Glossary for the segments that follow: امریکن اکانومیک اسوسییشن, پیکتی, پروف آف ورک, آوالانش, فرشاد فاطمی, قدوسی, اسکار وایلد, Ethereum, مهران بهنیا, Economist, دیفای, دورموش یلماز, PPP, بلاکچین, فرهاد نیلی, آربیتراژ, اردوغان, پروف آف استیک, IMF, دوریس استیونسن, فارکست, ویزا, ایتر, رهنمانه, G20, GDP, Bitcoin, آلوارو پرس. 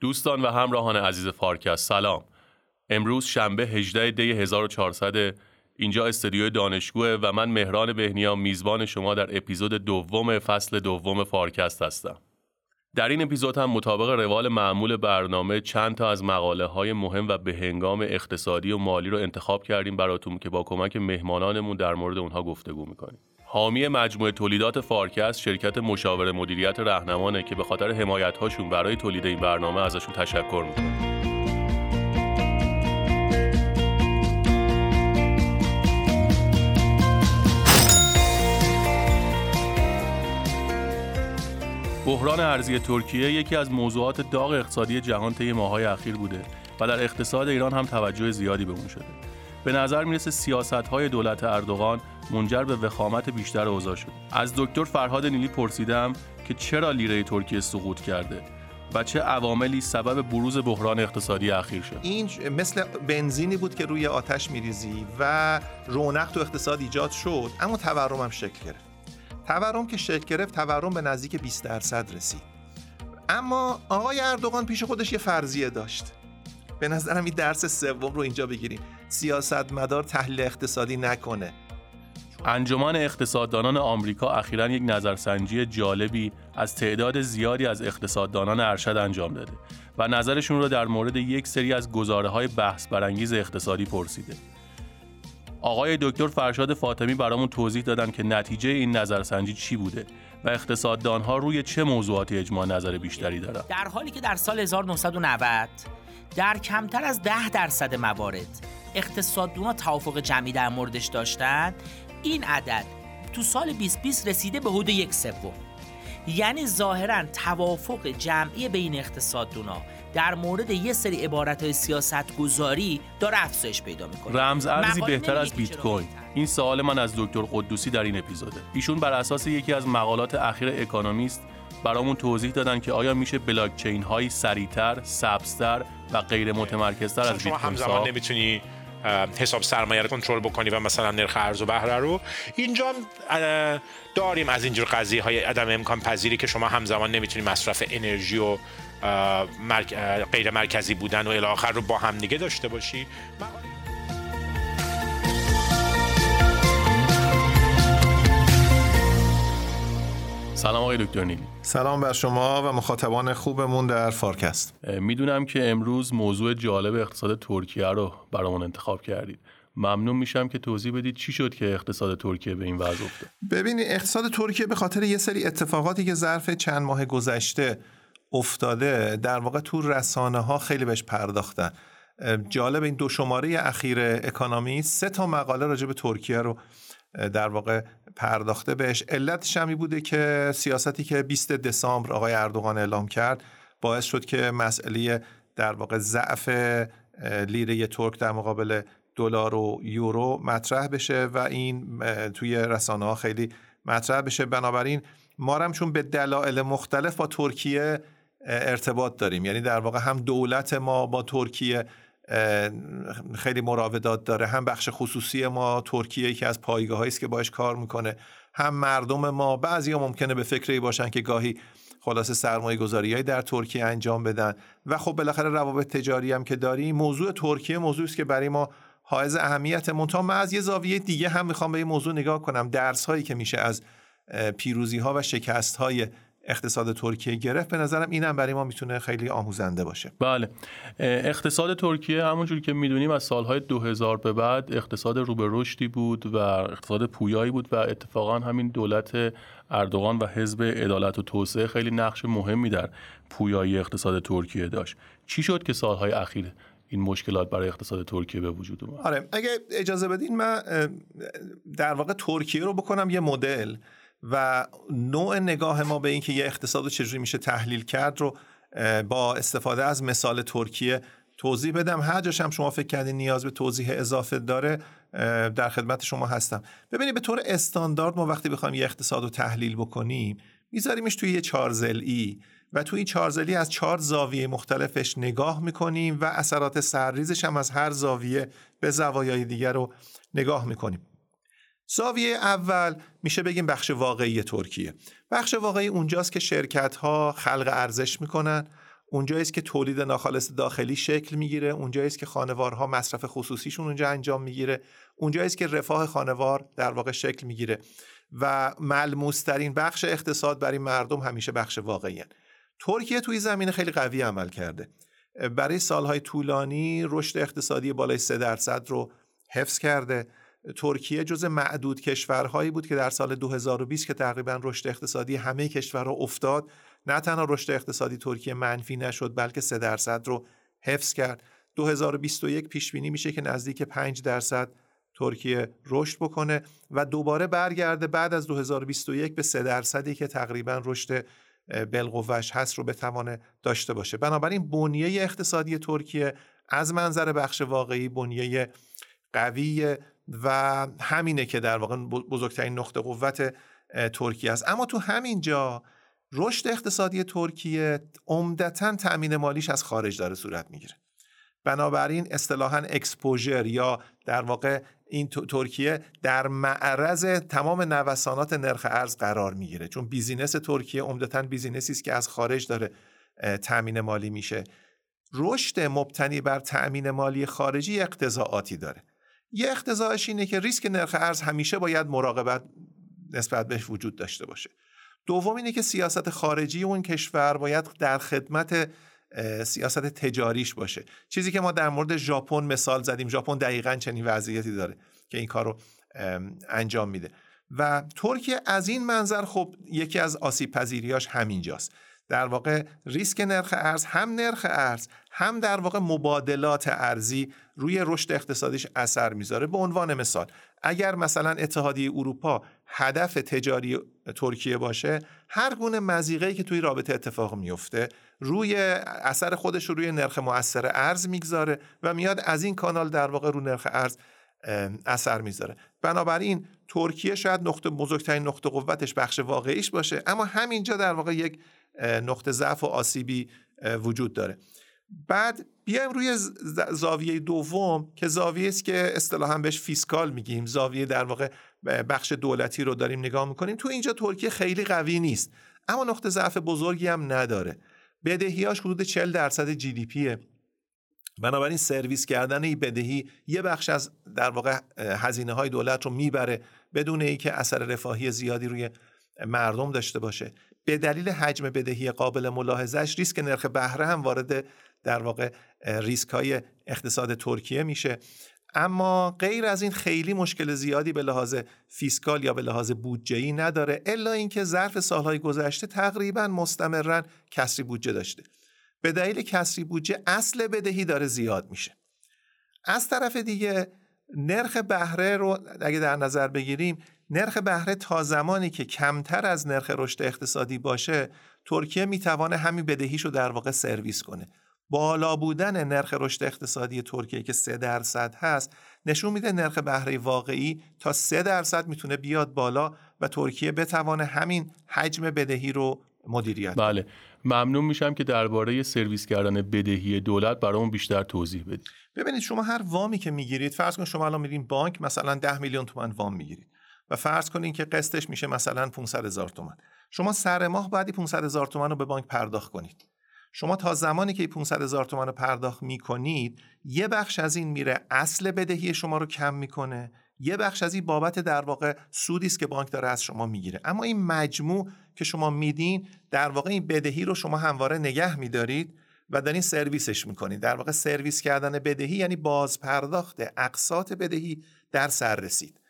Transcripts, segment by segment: دوستان و همراهان عزیز فارکست سلام. امروز شنبه 18 دی 1400 اینجا استودیو دانشگوه و من مهران بهنیا میزبان شما در اپیزود دوم فصل دوم فارکست هستم. در این اپیزود هم مطابق روال معمول برنامه چند تا از مقاله های مهم و بهنگام اقتصادی و مالی رو انتخاب کردیم براتون که با کمک مهمانانمون در مورد اونها گفتگو میکنیم. حامی مجموعه تولیدات فارکست شرکت مشاور مدیریت رهنمانه که به خاطر حمایت‌هاشون برای تولید این برنامه ازشون تشکر میکنم. بحران ارزی ترکیه یکی از موضوعات داغ اقتصادی جهان طی ماه‌های اخیر بوده و در اقتصاد ایران هم توجه زیادی به اون شده. به نظر میرسه سیاست‌های دولت اردوغان منجر به وخامت بیشتر اوضاع شد. از دکتر فرهاد نیلی پرسیدم که چرا لیره ترکیه سقوط کرده و چه عواملی سبب بروز بحران اقتصادی اخیر شد. این مثل بنزینی بود که روی آتش میریزی و رونق تو اقتصاد ایجاد شد، اما تورم هم شکل گرفت. تورم که شکل گرفت، تورم به نزدیک 20% رسید. اما آقای اردوغان پیش خودش یه فرضیه داشت. به نظرم این درس سوم رو اینجا بگیریم. سیاستمدار تحلیل اقتصادی نکنه. انجمن اقتصاددانان آمریکا اخیراً یک نظرسنجی جالبی از تعداد زیادی از اقتصاددانان ارشد انجام داده و نظرشون رو در مورد یک سری از گزاره‌های بحث برانگیز اقتصادی پرسیده. آقای دکتر فرشاد فاطمی برامون توضیح دادن که نتیجه این نظرسنجی چی بوده و اقتصاددان‌ها روی چه موضوعاتی اجماع نظر بیشتری دارن. در حالی که در سال 1990 در کمتر از 10% موارد اقتصاددان‌ها توافق جمعی در موردش داشتند، این عدد تو سال 2020 رسیده به حدود 1/3. یعنی ظاهراً توافق جمعی بین اقتصاددان‌ها در مورد یه سری عبارت‌های سیاست‌گذاری داره افزایش پیدا می‌کنه. رمز ارزی بهتر از بیت کوین. این سوال من از دکتر قدوسی در این اپیزوده. ایشون بر اساس یکی از مقالات اخیر اکونومیست برامون توضیح دادن که آیا میشه بلاکچین‌های سریع‌تر، سبزتر و غیر متمرکزتر از بیت کوین همزمان نمی‌تونی حساب سرمایه رو کنترل بکنی و مثلا نرخ ارز و بهره رو. اینجا داریم از اینجور قضیه های عدم امکان پذیری که شما همزمان نمیتونی مصرف انرژی و غیر مرکزی بودن و الی آخر رو با هم دیگه داشته باشی. سلام آقای دکتر نیلی. سلام بر شما و مخاطبان خوبمون در فارکست. میدونم که امروز موضوع جالب اقتصاد ترکیه رو برامون انتخاب کردید. ممنون میشم که توضیح بدید چی شد که اقتصاد ترکیه به این وضع افتاد. ببینید اقتصاد ترکیه به خاطر یه سری اتفاقاتی که ظرف چند ماه گذشته افتاده، در واقع تو رسانه ها خیلی بهش پرداختن. جالب این دو شماره اخیر اکونومیست 3 تا مقاله راجع به ترکیه رو در واقع پرداخته بهش. علتش هم بوده که سیاستی که 20 دسامبر آقای اردوغان اعلام کرد باعث شد که مسئله در واقع ضعف لیره ترک در مقابل دلار و یورو مطرح بشه و این توی رسانه ها خیلی مطرح بشه. بنابراین ما هم چون به دلایل مختلف با ترکیه ارتباط داریم، یعنی در واقع هم دولت ما با ترکیه خیلی مراودات داره، هم بخش خصوصی ما ترکیه که از پایگاهایی است که باش کار میکنه، هم مردم ما. بعضیا ممکنه به فکری باشن که گاهی خلاصه سرمایه‌گذاری‌های در ترکیه انجام بدن و خب بالاخره روابط تجاری هم که داریم. موضوع ترکیه موضوعی است که برای ما حائز اهمیت. منتها من از یه زاویه دیگه هم میخوام به این موضوع نگاه کنم. درس‌هایی که میشه از پیروزی‌ها و شکست‌های اقتصاد ترکیه گرفت، به نظرم اینم برای ما میتونه خیلی آموزنده باشه. بله، اقتصاد ترکیه همونجوری که میدونیم از سالهای 2000 به بعد اقتصاد رو به رشدی بود و اقتصاد پویایی بود و اتفاقا همین دولت اردوغان و حزب عدالت و توسعه خیلی نقش مهمی در پویایی اقتصاد ترکیه داشت. چی شد که سالهای اخیر این مشکلات برای اقتصاد ترکیه به وجود اومد؟ آره، اگه اجازه بدین من در واقع ترکیه رو بکنم یه مدل و نوع نگاه ما به این که یه اقتصاد رو چجوری میشه تحلیل کرد رو با استفاده از مثال ترکیه توضیح بدم. هر جاش هم شما فکر کردین نیاز به توضیح اضافه داره در خدمت شما هستم. ببینید به طور استاندارد ما وقتی بخوایم یه اقتصاد رو تحلیل بکنیم میذاریمش توی یه 4 ضلعی و توی این 4 ضلعی از 4 زاویه مختلفش نگاه میکنیم و اثرات سرریزش هم از هر زاویه به زوایای دیگر رو نگاه میکنیم. زاویه اول میشه بگیم بخش واقعی ترکیه. بخش واقعی اونجاست که شرکت‌ها خلق ارزش میکنن، اونجایی است که تولید ناخالص داخلی شکل میگیره، اونجایی است که خانوارها مصرف خصوصیشون اونجا انجام میگیره، اونجایی است که رفاه خانوار در واقع شکل میگیره و ملموس ترین بخش اقتصاد برای مردم همیشه بخش واقعیه. ترکیه توی زمینه خیلی قوی عمل کرده. برای سالهای طولانی رشد اقتصادی بالای 3% رو حفظ کرده. ترکیه جزو معدود کشورهایی بود که در سال 2020 که تقریبا رشد اقتصادی همه کشورها افتاد، نه تنها رشد اقتصادی ترکیه منفی نشد بلکه 3% رو حفظ کرد. 2021 پیش بینی میشه که نزدیک 5% ترکیه رشد بکنه و دوباره برگرده بعد از 2021 به 3% که تقریبا رشد بلقوهش هست رو بتوانه داشته باشه. بنابراین بنیه اقتصادی ترکیه از منظر بخش واقعی بنیه قویه و همینه که در واقع بزرگترین نقطه قوت ترکیه است. اما تو همین جا رشد اقتصادی ترکیه عمدتاً تأمین مالیش از خارج داره صورت میگیره. بنابراین اصطلاحاً اکسپوژر یا در واقع این ترکیه در معرض تمام نوسانات نرخ ارز قرار میگیره، چون بیزینس ترکیه عمدتاً بیزینسی است که از خارج داره تأمین مالی میشه. رشد مبتنی بر تأمین مالی خارجی اقتضاعاتی داره. یه اقتضاعش اینه که ریسک نرخ ارز همیشه باید مراقبت نسبت بهش وجود داشته باشه. دوم اینه که سیاست خارجی اون کشور باید در خدمت سیاست تجاریش باشه، چیزی که ما در مورد ژاپن مثال زدیم. ژاپن دقیقاً چنین وضعیتی داره که این کارو انجام میده و ترکیه از این منظر خب یکی از آسیب پذیریاش همینجاست. در واقع ریسک نرخ ارز، هم نرخ ارز هم در واقع مبادلات ارزی روی رشد اقتصادیش اثر میذاره. به عنوان مثال اگر مثلا اتحادیه اروپا هدف تجاری ترکیه باشه، هر گونه مضیقه‌ای که توی رابطه اتفاق میفته روی اثر خودش روی نرخ مؤثر ارز میگذاره و میاد از این کانال در واقع رو نرخ ارز اثر میذاره. بنابراین ترکیه شاید بزرگترین نقطه قوتش بخش واقعیش باشه، اما همینجا در واقع یک نقطه ضعف و آسیبی وجود داره. بعد بیایم روی زاویه دوم که زاویه است که اصطلاحاً بهش فیسکال میگیم، زاویه در واقع بخش دولتی رو داریم نگاه میکنیم. تو اینجا ترکیه خیلی قوی نیست، اما نقطه ضعف بزرگی هم نداره. بدهیاش حدود 40% جی دی پیه. بنابراین سرویس کردن این بدهی یه بخش از در واقع هزینه های دولت رو میبره بدون اینکه اثر رفاهی زیادی روی مردم داشته باشه. به دلیل حجم بدهی قابل ملاحظهش ریسک نرخ بهره هم وارد در واقع ریسک های اقتصاد ترکیه میشه. اما غیر از این خیلی مشکل زیادی به لحاظ فیسکال یا به لحاظ بودجه‌ای نداره، الا اینکه ظرف سالهای گذشته تقریبا مستمرن کسری بودجه داشته. به دلیل کسری بودجه اصل بدهی داره زیاد میشه. از طرف دیگه نرخ بهره رو اگه در نظر بگیریم، نرخ بهره تا زمانی که کمتر از نرخ رشد اقتصادی باشه ترکیه میتوانه همین بدهیش رو در واقع سرویس کنه. بالا بودن نرخ رشد اقتصادی ترکیه که 3% هست نشون میده نرخ بهره واقعی تا 3% میتونه بیاد بالا و ترکیه بتوانه همین حجم بدهی رو مدیریت کنه. بله، ممنون میشم که درباره سرویس کردن بدهی دولت برامون بیشتر توضیح بدید. ببینید شما هر وامی که میگیرید، فرض کن شما الان میرین بانک مثلا 10 میلیون تومان وام میگیرید و فرض کنین که قسطش میشه مثلا 500,000 تومان. شما سر ماه بعدی 500,000 تومان رو به بانک پرداخت کنید. شما تا زمانی که 500,000 تومان رو پرداخت میکنید، یه بخش از این میره اصل بدهی شما رو کم میکنه، یه بخش از این بابت در واقع سودی است که بانک داره از شما میگیره. اما این مجموع که شما میدین در واقع این بدهی رو شما همواره نگه میدارید و دارین سرویسش میکنید. در واقع سرویس کردن بدهی یعنی باز پرداخت اقساط بدهی در سررسید.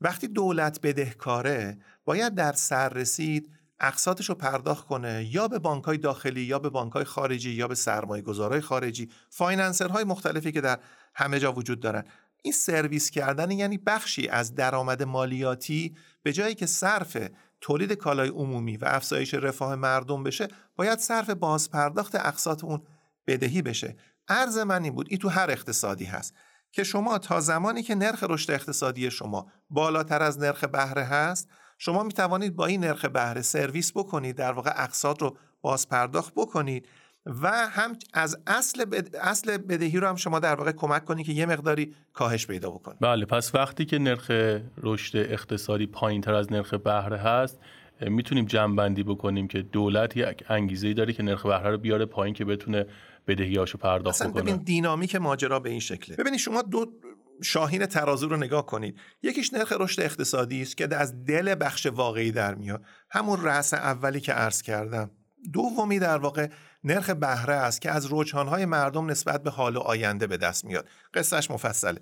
وقتی دولت بدهکاره باید در سررسید اقساطش رو پرداخت کنه، یا به بانک‌های داخلی یا به بانک‌های خارجی یا به سرمایه‌گذارهای خارجی، فایننسرهای مختلفی که در همه جا وجود دارن. این سرویس کردن یعنی بخشی از درآمد مالیاتی به جایی که صرف تولید کالای عمومی و افزایش رفاه مردم بشه، باید صرف بازپرداخت اقساط اون بدهی بشه. عرض من این بود، این تو هر اقتصادی هست که شما تا زمانی که نرخ رشد اقتصادی شما بالاتر از نرخ بهره هست، شما می توانید با این نرخ بهره سرویس بکنید، در واقع اقساط رو باز پرداخت بکنید و هم از اصل بدهی رو هم شما در واقع کمک کنید که یه مقداری کاهش پیدا بکنه. بله، پس وقتی که نرخ رشد اقتصادی پایین‌تر از نرخ بهره هست، میتونیم جمع‌بندی بکنیم که دولت یک انگیزه‌ای داره که نرخ بهره رو بیاره پایین که بتونه بدهیاشو پرداخت بکنه. ببین دینامیک ماجرا به این شکله. ببینید شما دو شاهین ترازو رو نگاه کنید. یکیش نرخ رشد اقتصادی است که از دل بخش واقعی در میاد، همون رأس اولی که عرض کردم. دومی در واقع نرخ بهره است که از رجحان‌های مردم نسبت به حال و آینده به دست میاد. قصهش مفصله.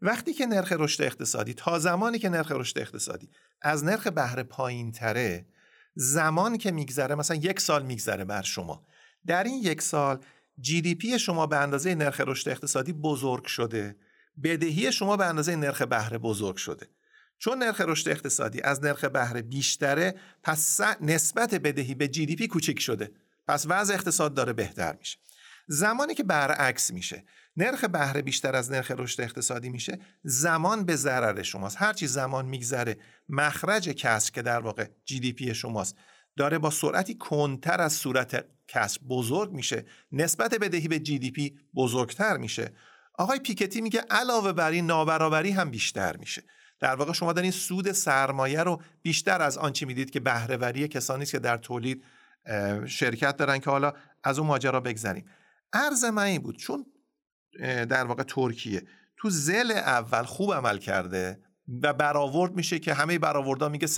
وقتی که نرخ رشد اقتصادی، تا زمانی که نرخ رشد اقتصادی از نرخ بهره پایین‌تره، زمان که میگذره، مثلا یک سال میگذره بر شما، در این یک سال GDP شما به اندازه نرخ رشد اقتصادی بزرگ شده، بدهی شما به اندازه نرخ بهره بزرگ شده. چون نرخ رشد اقتصادی از نرخ بهره بیشتره، پس نسبت بدهی به GDP کوچک شده، پس وضع اقتصاد داره بهتر میشه. زمانی که برعکس میشه، نرخ بهره بیشتر از نرخ رشد اقتصادی میشه، زمان به ضرر شماست. هرچی زمان میگذره، مخرج کسر که در واقع GDP شماست داره با سرعتی کندتر از سرعت کسر بزرگ میشه، نسبت بدهی به GDP بزرگتر میشه. آقای پیکتی میگه علاوه بر این نابرابری هم بیشتر میشه. در واقع شما دارین سود سرمایه رو بیشتر از آن چی میدید که بهره‌وری کسانی است که در تولید شرکت دارن، که حالا از اون ماجرا بگذریم. عرض من این بود چون در واقع ترکیه تو ذیل اول خوب عمل کرده و برآورد میشه که همه برآوردها میگه 3%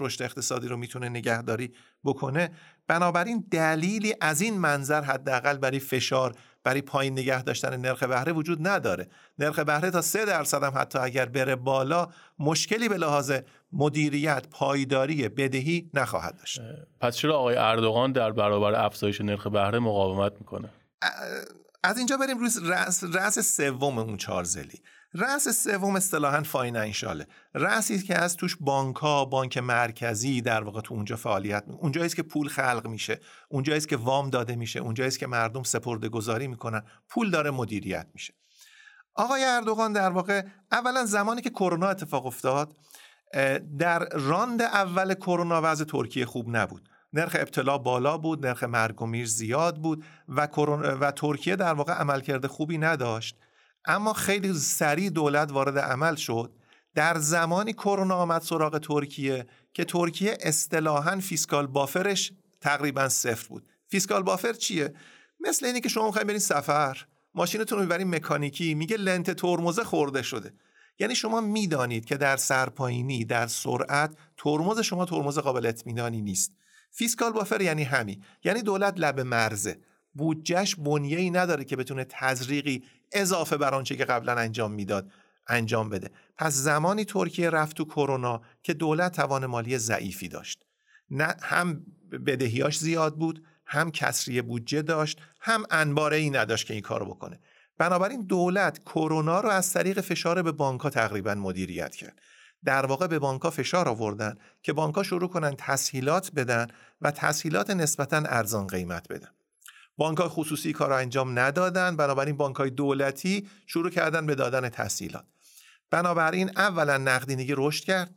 رشد اقتصادی رو میتونه نگهداری بکنه، بنابراین دلیلی از این منظر حداقل برای فشار برای پایین نگه داشتن نرخ بهره وجود نداره. نرخ بهره تا 3% هم حتی اگر بره بالا، مشکلی به لحاظ مدیریت پایداری بدهی نخواهد داشت. پس چرا آقای اردوغان در برابر افزایش نرخ بهره مقاومت میکنه؟ از اینجا بریم روی رأس سوم اون چهار ذیلی. رأس سوم اصطلاحاً فاینانشاله، رأسی که از توش بانک‌ها، بانک مرکزی در واقع تو اونجا فعالیت می‌کنه، اونجایی است که پول خلق میشه، اونجایی است که وام داده میشه، اونجایی است که مردم سپرده‌گذاری میکنن، پول داره مدیریت میشه. آقای اردوغان در واقع اولا زمانی که کرونا اتفاق افتاد، در راند اول کرونا وضع ترکیه خوب نبود. نرخ ابتلا بالا بود، نرخ مرگ و میر زیاد بود و ترکیه در واقع عملکرد خوبی نداشت. اما خیلی سریع دولت وارد عمل شد. در زمانی کرونا آمد سراغ ترکیه که ترکیه اصطلاحاً فیسکال بافرش تقریباً صفر بود. فیسکال بافر چیه؟ مثل اینه که شما میخواین برین سفر، ماشینتون رو میبرین مکانیکی، میگه لنت ترمزه خورده شده. یعنی شما میدانید که در سرپایینی، در سرعت، ترمز شما ترمز قابل اطمینانی نیست. فیسکال بافر یعنی همین، یعنی دولت لب مرزه، بودجه‌اش بنیه‌ای نداره که بتونه تزریقی اضافه بر آنچه که قبلا انجام میداد انجام بده. پس زمانی ترکیه رفت تو کرونا که دولت توان مالی ضعیفی داشت، نه هم بدهیاش زیاد بود، هم کسری بودجه داشت، هم انباره‌ای نداشت که این کارو بکنه. بنابراین دولت کرونا رو از طریق فشار به بانک‌ها تقریبا مدیریت کرد. در واقع به بانک‌ها فشار آوردن که بانک‌ها شروع کنن تسهیلات بدن و تسهیلات نسبتاً ارزان قیمت بدن. بانک‌های خصوصی کار را انجام ندادن، بنابراین بانک‌های دولتی شروع کردن به دادن تسهیلات. بنابراین اولا نقدینگی رشد کرد،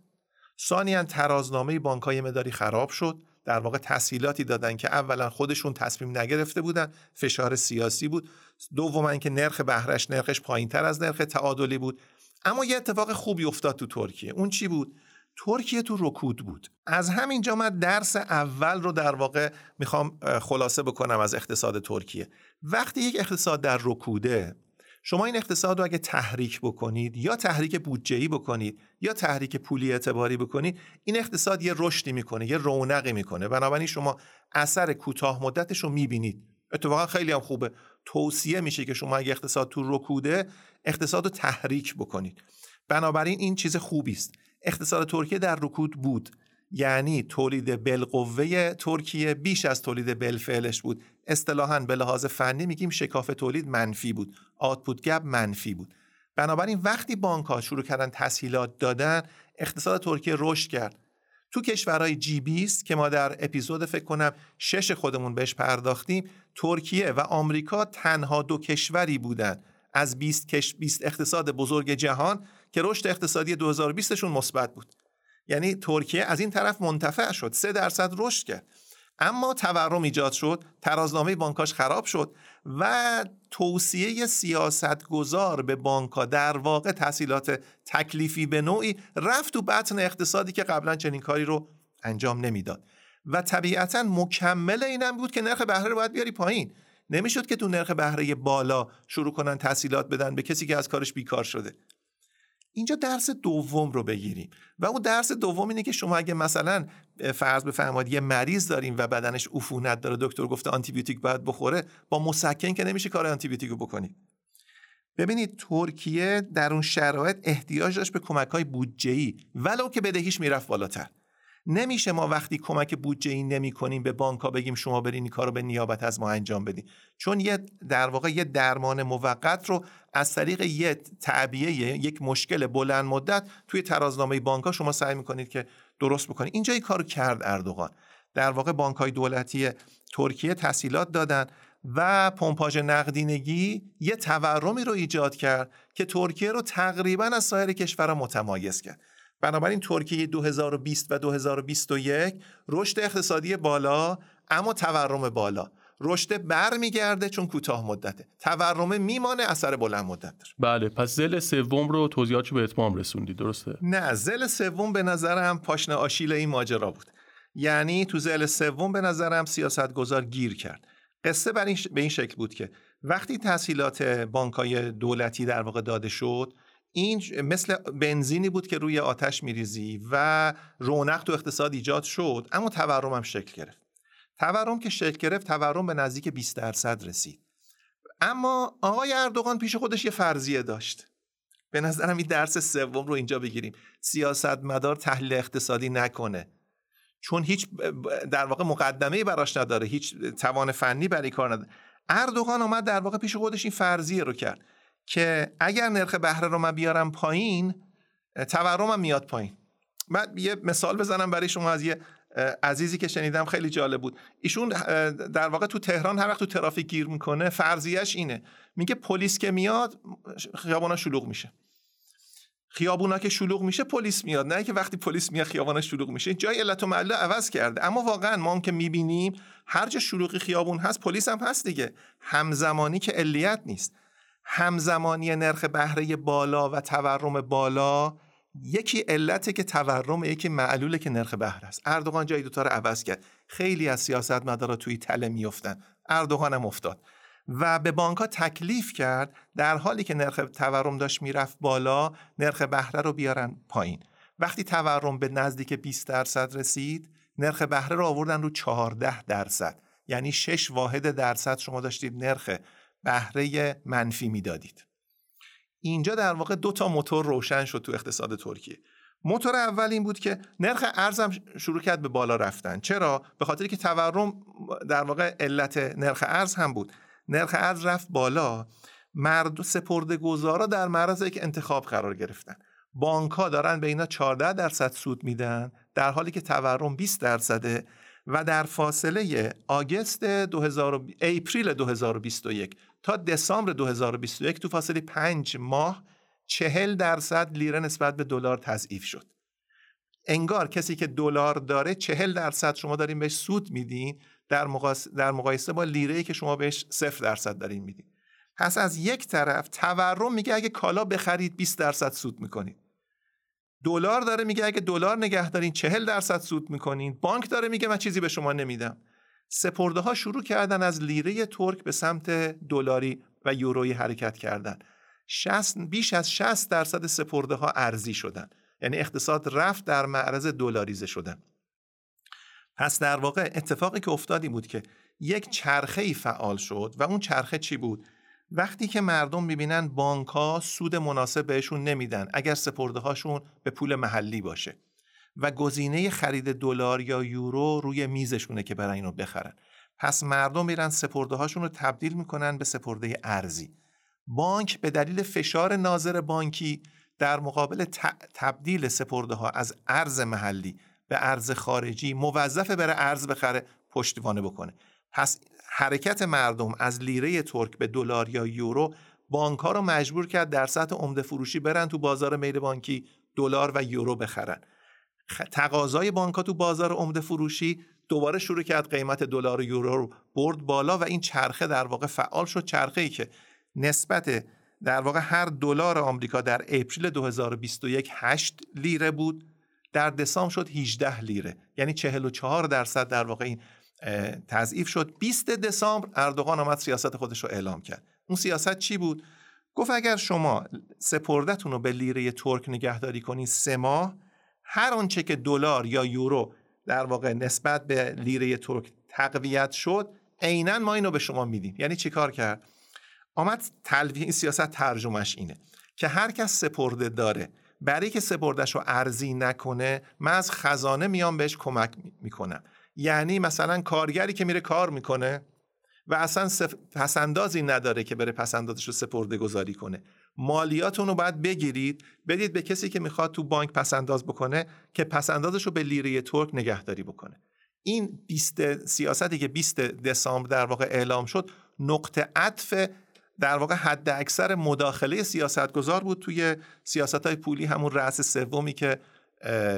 ثانیاً ترازنامه بانک‌های مداری خراب شد. در واقع تسهیلاتی دادن که اولا خودشون تصمیم نگرفته بودن، فشار سیاسی بود. دوما اینکه نرخ بهره‌اش نرخش پایین‌تر از نرخ تعادلی بود. اما یه اتفاق خوبی افتاد تو ترکیه. اون چی بود؟ ترکیه تو رکود بود. از همینجا من درس اول رو در واقع میخوام خلاصه بکنم از اقتصاد ترکیه. وقتی یک اقتصاد در رکوده، شما این اقتصاد رو اگه تحریک بکنید، یا تحریک بودجه‌ای بکنید، یا تحریک پولی اعتباری بکنید، این اقتصاد یه رشدی میکنه، یه رونقی میکنه. بنابراین شما اثر کوتاه مدتش رو میبینید. اتفاقا خیلی هم خوبه. توصیه میشه که شما اگه اقتصاد تو رکوده، اقتصاد رو تحریک بکنید. بنابراین این چیز خوبی است. اقتصاد ترکیه در رکود بود، یعنی تولید بالقوه ترکیه بیش از تولید بالفعلش بود. اصطلاحاً به لحاظ فنی میگیم شکاف تولید منفی بود، آوتپوت گپ منفی بود. بنابراین وقتی بانک‌ها شروع کردن تسهیلات دادن، اقتصاد ترکیه رشد کرد. تو کشورهای G20 که ما در اپیزود فکر کنم 6 خودمون بهش پرداختیم، ترکیه و آمریکا تنها دو کشوری بودن از 20 اقتصاد بزرگ جهان که رشد اقتصادی 2020 شون مثبت بود. یعنی ترکیه از این طرف منتفع شد، 3% رشد کرد. اما تورم ایجاد شد، ترازنامه بانکاش خراب شد و توصیه سیاستگزار به بانک‌ها در واقع تسهیلات تکلیفی به نوعی رفت تو بطن اقتصادی که قبلا چنین کاری رو انجام نمیداد و طبیعتاً مکمل اینم بود که نرخ بهره رو باید بیاری پایین. نمیشد که تو نرخ بهره بالا شروع کنن تسهیلات بدن به کسی که از کارش بیکار شده. اینجا درس دوم رو بگیریم و اون درس دوم اینه که شما اگه مثلا فرض بفرمایید یه مریض داریم و بدنش عفونت داره، دکتر گفته آنتی بیوتیک باید بخوره، با مسکن که نمیشه کار آنتی بیوتیک رو بکنید. ببینید ترکیه در اون شرایط احتیاج داشت به کمک‌های بودجه‌ای، ولو که بدهیش میرفت بالاتر. نمیشه ما وقتی کمک بودجه‌ای نمی‌کنیم به بانک‌ها بگیم شما برین این کارو به نیابت از ما انجام بدین، چون در واقع یه درمان موقت رو از طریق یه تعبیه یک مشکل بلند مدت توی ترازنامه بانک‌ها شما سعی می‌کنید که درست بکنید. اینجا این کارو کرد اردوغان. در واقع بانک‌های دولتی ترکیه تسهیلات دادن و پمپاژ نقدینگی یه تورمی رو ایجاد کرد که ترکیه رو تقریباً از سایر کشورها متمایز کرد. بنابراین ترکیه 2020 و 2021 رشد اقتصادی بالا اما تورم بالا، رشد برمیگرده چون کوتاه مدته، تورم میمانه اثر بلند مدت داره. بله، پس ذیل سوم رو توضیحاتشو به اتمام رسوندید، درسته؟ نه، ذیل سوم به نظرم پاشنه آشیل این ماجرا بود. یعنی تو ذیل سوم به نظرم سیاستگزار گیر کرد. قصه به این شکل بود که وقتی تسهیلات بانک‌های دولتی در واقع داده شد، این مثل بنزینی بود که روی آتش میریزی و رونق تو اقتصاد ایجاد شد، اما تورم هم شکل گرفت. تورم که شکل گرفت، تورم به نزدیک 20% رسید. اما آقای اردوغان پیش خودش یه فرضیه داشت. به نظرم این درس سوم رو اینجا بگیریم. سیاستمدار تحلیل اقتصادی نکنه، چون هیچ در واقع مقدمه‌ای براش نداره، هیچ توان فنی برای کار نداره. اردوغان اومد در واقع پیش خودش این فرضیه رو کرد که اگر نرخ بهره رو من بیارم پایین، تورمم میاد پایین. من یه مثال بزنم برای شما از یه عزیزی که شنیدم، خیلی جالب بود. ایشون در واقع تو تهران هر وقت تو ترافیک گیر میکنه، فرضیه‌اش اینه، میگه پلیس که میاد خیابونا شلوغ میشه، خیابونا که شلوغ میشه پلیس میاد، نه که وقتی پلیس میاد خیابونا شلوغ میشه. جای علت و معلول عوض کرده، اما واقعا ما هم که میبینیم هر جا شلوغی خیابون هست پلیس هم هست دیگه. همزمانی که علیت نیست. همزمانی نرخ بهره بالا و تورم بالا، یکی علته که تورم، یکی معلوله که نرخ بهره است. اردوغان جای دوتا رو عوض کرد. خیلی از سیاستمدارا توی تله میافتن، اردوغان هم افتاد و به بانک‌ها تکلیف کرد در حالی که نرخ تورم داشت میرفت بالا، نرخ بهره رو بیارن پایین. وقتی تورم به نزدیک 20% رسید، نرخ بهره رو آوردن رو 14%، یعنی 6% شما داشتید نرخ بهره منفی میدادید. اینجا در واقع دو تا موتور روشن شد تو اقتصاد ترکیه. موتور اول این بود که نرخ ارزم شروع کرد به بالا رفتن. چرا؟ به خاطر که تورم در واقع علت نرخ ارز هم بود. نرخ ارز رفت بالا، سپرده‌گذارا در معرض یک انتخاب قرار گرفتن. بانک‌ها دارن به اینا 14% سود میدن در حالی که تورم 20%، و در فاصله اپریل 2021 تا دسامبر 2021 تو فاصله 5 ماه 40% لیره نسبت به دلار تضعیف شد. انگار کسی که دلار داره 40% شما دارین بهش سود میدین در مقایسه با لیره‌ای که شما بهش 0% دارین میدین. پس از یک طرف تورم میگه اگه کالا بخرید 20% سود میکنید، دلار داره میگه اگه دلار نگه دارین 40% سود میکنین، بانک داره میگه من چیزی به شما نمیدم. سپرده ها شروع کردن از لیره ترک به سمت دلاری و یورویی حرکت کردن. بیش از 60% سپرده ها ارزی شدن، یعنی اقتصاد رفت در معرض دلاریزه شدن. پس در واقع اتفاقی که افتاد این بود که یک چرخه‌ای فعال شد و اون چرخه چی بود؟ وقتی که مردم میبینن بانک‌ها سود مناسب بهشون نمیدن اگر سپرده‌هاشون به پول محلی باشه و گزینه خرید دلار یا یورو روی میزشونه که برای اینو بخرن، پس مردم میرن سپرده‌هاشون رو تبدیل میکنن به سپرده ارزی. بانک به دلیل فشار ناظر بانکی در مقابل تبدیل سپرده‌ها از ارز محلی به ارز خارجی موظف بره ارز بخره، پشتیبانی بکنه. پس حرکت مردم از لیره ترک به دلار یا یورو بانک‌ها رو مجبور کرد در سطح عمده فروشی برن تو بازار میله بانکی دلار و یورو بخرن. تقاضای بانک‌ها تو بازار عمده فروشی دوباره شروع کرد قیمت دلار و یورو رو برد بالا و این چرخه در واقع فعال شد. چرخه‌ای که نسبت در واقع هر دلار آمریکا در اپریل 2021 8 لیره بود، در دسامبر شد 18 لیره، یعنی 44% در واقع این تضعیف شد. 20 دسامبر اردوغان آمد سیاست خودش رو اعلام کرد. اون سیاست چی بود؟ گفت اگر شما سپردتون رو به لیره ترک نگهداری کنید 3 ماه، هر آنچه که دلار یا یورو در واقع نسبت به لیره ترک تقویت شد عیناً ما اینو به شما میدیم. یعنی چیکار کرد؟ آمد تلویح این سیاست، ترجمهش اینه که هر کس سپرده داره برای که سپردهشو ارزی نکنه من از خزانه میام بهش کمک میکنم. یعنی مثلا کارگری که میره کار میکنه و اصلا پسندازی نداره که بره پسندازش رو سپرده گذاری کنه، مالیاتون رو باید بگیرید بدید به کسی که میخواد تو بانک پسنداز بکنه که پسندازش رو به لیره ترک نگهداری بکنه. این 20 سیاستی که 20 دسامبر در واقع اعلام شد نقطه عطف در واقع حد اکثر مداخله سیاستگزار بود توی سیاست‌های پولی، همون رأس سومی که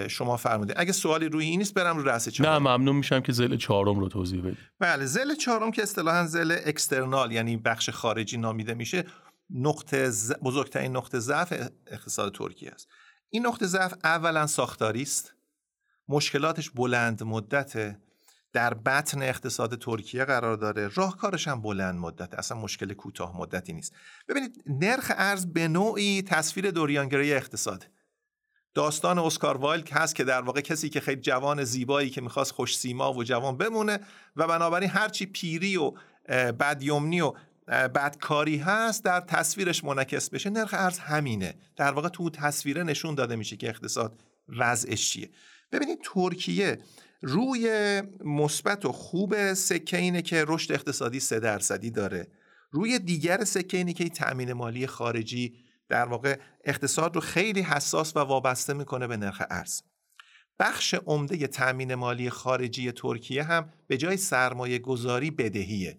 شما فرمودین. اگه سوالی روی این نیست برم رو رأس چهارم. نه ممنون میشم که ذیل چهارم رو توضیح بدید. بله، ذیل چهارم که اصطلاحاً ذیل اکسترنال یعنی بخش خارجی نامیده میشه، بزرگترین نقطه ضعف اقتصاد ترکیه است. این نقطه ضعف اولا ساختاری است، مشکلاتش بلند مدته، در بطن اقتصاد ترکیه قرار داره، راهکارش هم بلند مدته، اصلا مشکل کوتاه مدتی نیست. ببینید نرخ ارز به نوعی تصویر دوریانگری اقتصاد. داستان اسکار وایلد هست که در واقع کسی که خیلی جوان زیبایی که میخواست خوش سیما و جوان بمونه و بنابراین هرچی پیری و بدیمنی و بدکاری هست در تصویرش منعکس بشه، نرخ ارز همینه. در واقع تو تصویره نشون داده میشه که اقتصاد وضعش چیه. ببینید ترکیه روی مثبت و خوب سکه اینه که رشد اقتصادی 3% داره، روی دیگر سکه اینه که تأمین مالی خارجی در واقع اقتصاد رو خیلی حساس و وابسته میکنه به نرخ ارز. بخش عمده تأمین مالی خارجی ترکیه هم به جای سرمایه گذاری بدهیه،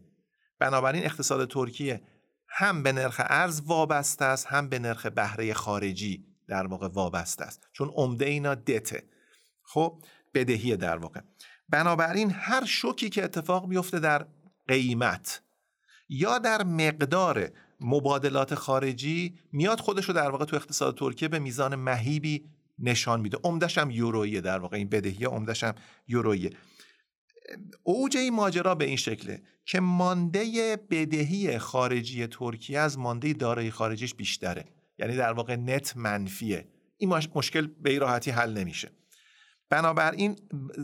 بنابراین اقتصاد ترکیه هم به نرخ ارز وابسته است هم به نرخ بهره خارجی در واقع وابسته است، چون عمده اینا دته، خب بدهیه در واقع. بنابراین هر شوکی که اتفاق بیفته در قیمت یا در مقدار مبادلات خارجی میاد خودشو در واقع تو اقتصاد ترکیه به میزان مهیبی نشان میده. عمدش هم یورویه، در واقع این بدهیه عمدش هم یورویه. اوج این ماجرا به این شکله که مانده بدهی خارجی ترکیه از مانده دارایی خارجیش بیشتره، یعنی در واقع نت منفیه. این مشکل به این راحتی حل نمیشه، بنابراین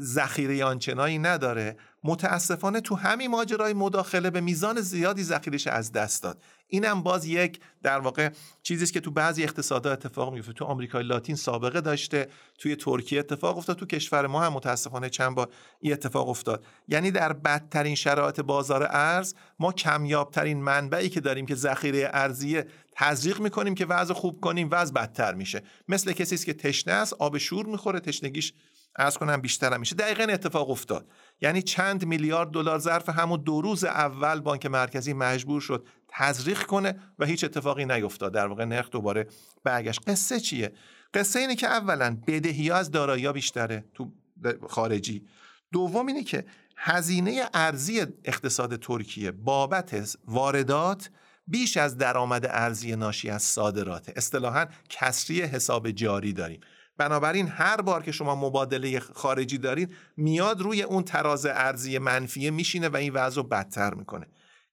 ذخیره آنچنانی نداره. متاسفانه تو همین ماجرای مداخله به میزان زیادی ذخیره‌اش از دست داد. اینم باز یک در واقع چیزیه که تو بعضی اقتصادها اتفاق میفته. تو آمریکای لاتین سابقه داشته، توی ترکیه اتفاق افتاد، تو کشور ما هم متاسفانه چند بار این اتفاق افتاد. یعنی در بدترین شرایط بازار ارز ما کمیابترین منبعی که داریم که ذخیره ارزیه تزریق می‌کنیم که وضع خوب کنیم، وضع بدتر میشه. مثل کسی است که تشنه است، آب شور می‌خوره، تشنگیش عرض کنم بیشتر میشه. دقیقاً اتفاق افتاد. یعنی چند میلیارد دلار ظرف همون 2 روز اول بانک مرکزی مجبور شد تزریق کنه و هیچ اتفاقی نیفتاد، در واقع نرخ دوباره برگشت. قصه چیه؟ قصه اینه که اولاً بدهی‌ها از دارایی‌ها بیشتره تو خارجی. دوم اینه که هزینه ارزی اقتصاد ترکیه بابت واردات بیش از درآمد ارزی ناشی از صادرات. اصطلاحاً کسری حساب جاری داریم. بنابراین هر بار که شما مبادله خارجی دارید میاد روی اون تراز ارزی منفیه میشینه و این وضع رو بدتر میکنه.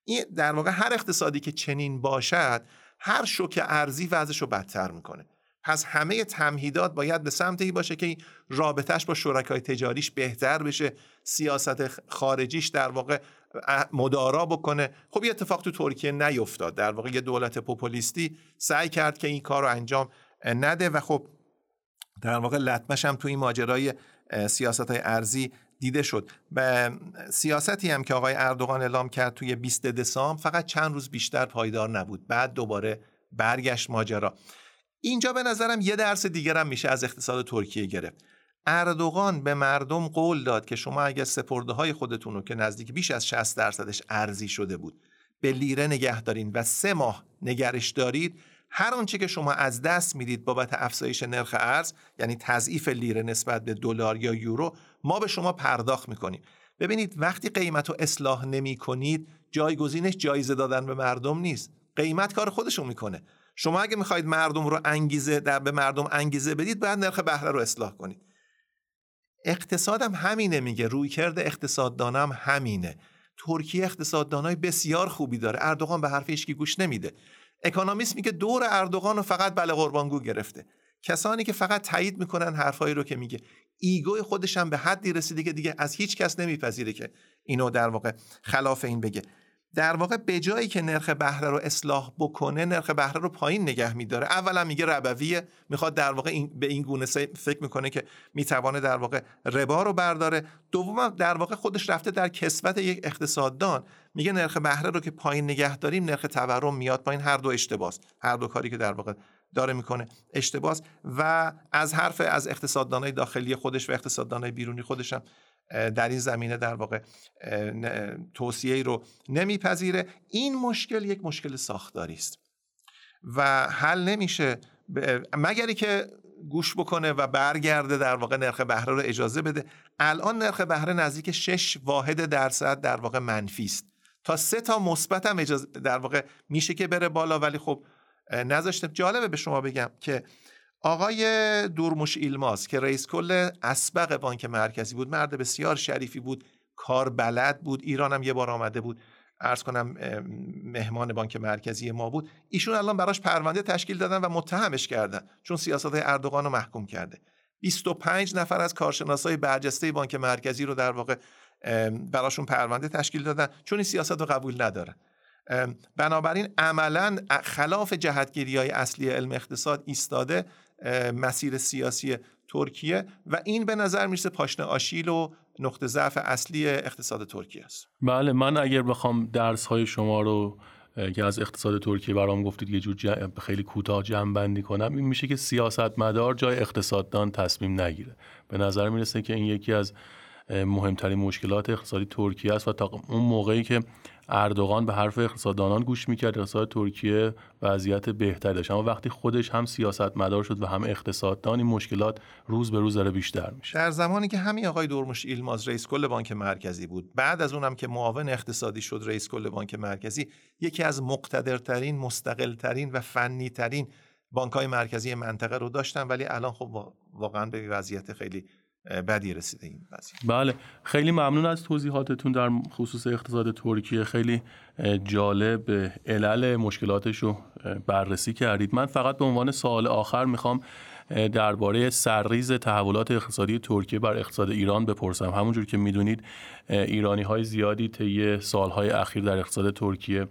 این در واقع هر اقتصادی که چنین باشد هر شوک ارزی وضعش رو بدتر میکنه. پس همه تمهیدات باید به سمتی باشه که رابطهش با شرکای تجاریش بهتر بشه، سیاست خارجیش در واقع مدارا بکنه. خب این اتفاق تو ترکیه نیفتاد، در واقع یه دولت پوپولیستی سعی کرد که این کار رو انجام نده و خب در واقع لطمش هم توی ماجرای سیاست‌های ارزی دیده شد. به سیاستی هم که آقای اردوغان اعلام کرد توی 20 دسامبر فقط چند روز بیشتر پایدار نبود، بعد دوباره برگشت ماجرا. اینجا به نظرم یه درس دیگر هم میشه از اقتصاد ترکیه گرفت. اردوغان به مردم قول داد که شما اگر سپرده‌های خودتون رو که نزدیک بیش از 60%ش ارزی شده بود به لیره نگه دارین و 3 ماه نگرش دارید، هر آنچه که شما از دست میدید بابت افزایش نرخ ارز یعنی تضعیف لیره نسبت به دلار یا یورو ما به شما پرداخت میکنیم. ببینید وقتی قیمت رو اصلاح نمی کنید جایگزینش جایزه دادن به مردم نیست، قیمت کار خودش رو میکنه. شما اگه میخواید مردم رو انگیزه به مردم انگیزه بدید باید نرخ بهره رو اصلاح کنید. اقتصادم همینه میگه، رویکرد اقتصاددانم همینه. ترکیه اقتصاددانای بسیار خوبی داره، اردوغان به حرف هیچکی گوش نمیده. اکونومیست میگه دور اردوغان رو فقط بله قربانگو گرفته، کسانی که فقط تایید میکنن حرفایی رو که میگه. ایگوی خودش هم به حدی رسیده که دیگه از هیچ کس نمیپذیره که اینو در واقع خلاف این بگه. در واقع به جایی که نرخ بهره رو اصلاح بکنه، نرخ بهره رو پایین نگه میداره. اولا میگه ربویه، میخواد در واقع به این گونه فکر میکنه که میتوانه در واقع ربا رو برداره. دوما در واقع خودش رفته در کسوت یک اقتصاددان، میگه نرخ بهره رو که پایین نگه داریم نرخ تورم میاد پایین. هر دو اشتباس، هر دو کاری که در واقع داره میکنه اشتباس. و از حرف از اقتصاددانای داخلی خودش و اقتصاددانای بیرونی خودش هم در این زمینه در واقع توصیه‌ای رو نمیپذیره. این مشکل یک مشکل ساختاری است و حل نمیشه مگر اینکه گوش بکنه و برگرده در واقع نرخ بهره رو اجازه بده. الان نرخ بهره نزدیک 6% در واقع منفی است، تا 3 مثبت هم اجازه در واقع میشه که بره بالا، ولی خب نذاشته. جالبه به شما بگم که آقای دورموش یلماز که رئیس کل اسبق بانک مرکزی بود، مرد بسیار شریفی بود، کار بلد بود، ایران هم یه بار آمده بود، عرض کنم مهمان بانک مرکزی ما بود، ایشون الان براش پرونده تشکیل دادن و متهمش کردن چون سیاست‌های اردوغان رو محکوم کرده. 25 نفر از کارشناسای برجسته بانک مرکزی رو در واقع براشون پرونده تشکیل دادن چون این سیاست رو قبول نداره. بنابراین عملاً خلاف جهتگیری‌های اصلی علم اقتصاد ایستاده مسیر سیاسی ترکیه و این به نظر میرسه پاشنه آشیل و نقطه ضعف اصلی اقتصاد ترکیه است. بله، من اگر بخوام درس‌های شما رو که از اقتصاد ترکیه برام گفتید یه جور خیلی کوتاه جمع‌بندی کنم، این میشه که سیاستمدار جای اقتصاددان تصمیم نگیره. به نظر میرسه که این یکی از مهمترین مشکلات اقتصادی ترکیه است و تا اون موقعی که اردوغان به حرف اقتصاددانان گوش میکرد، اقتصاد ترکیه وضعیت بهتری داشت. اما وقتی خودش هم سیاستمدار شد و هم اقتصاددان، این مشکلات روز به روز داره بیشتر میشه. در زمانی که همین آقای دورموش یلماز رئیس کل بانک مرکزی بود، بعد از اونم که معاون اقتصادی شد رئیس کل بانک مرکزی، یکی از مقتدرترین، مستقلترین و فنیترین بانک‌های مرکزی منطقه رو داشتن، ولی الان خب واقعا به وضعیت خیلی بدی رسیده این وضعیت. بله، خیلی ممنون از توضیحاتتون در خصوص اقتصاد ترکیه. خیلی جالب علل مشکلاتش رو بررسی کردید. من فقط به عنوان سوال آخر میخوام درباره سرریز تحولات اقتصادی ترکیه بر اقتصاد ایران بپرسم. همونجور که میدونید ایرانی‌های زیادی طی سالهای اخیر در اقتصاد ترکیه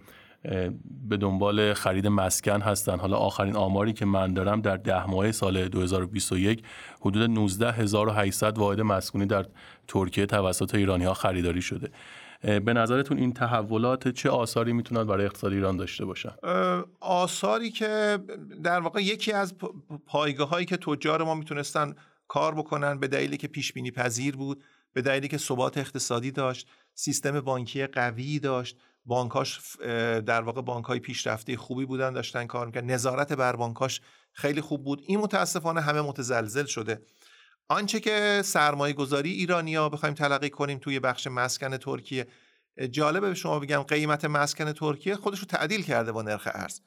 به دنبال خرید مسکن هستن. حالا آخرین آماری که من دارم در 10 ماه سال 2021 حدود 19800 واحد مسکونی در ترکیه توسط ایرانی‌ها خریداری شده. به نظرتون این تحولات چه آثاری میتونن برای اقتصاد ایران داشته باشن؟ آثاری که در واقع یکی از پایگاه‌هایی که تجار ما میتونستن کار بکنن به دلیلی که پیشبینی پذیر بود، به دلیلی که ثبات اقتصادی داشت، سیستم بانکی قوی داشت، بانکاش در واقع بانک‌های پیشرفته خوبی بودن، داشتن کار می‌کردن، نظارت بر بانکاش خیلی خوب بود. این متاسفانه همه متزلزل شده. آنچه که سرمایه‌گذاری ایرانی‌ها بخوایم تلقی کنیم توی بخش مسکن ترکیه، جالبه به شما بگم قیمت مسکن ترکیه خودش رو تعدیل کرده با نرخ ارز.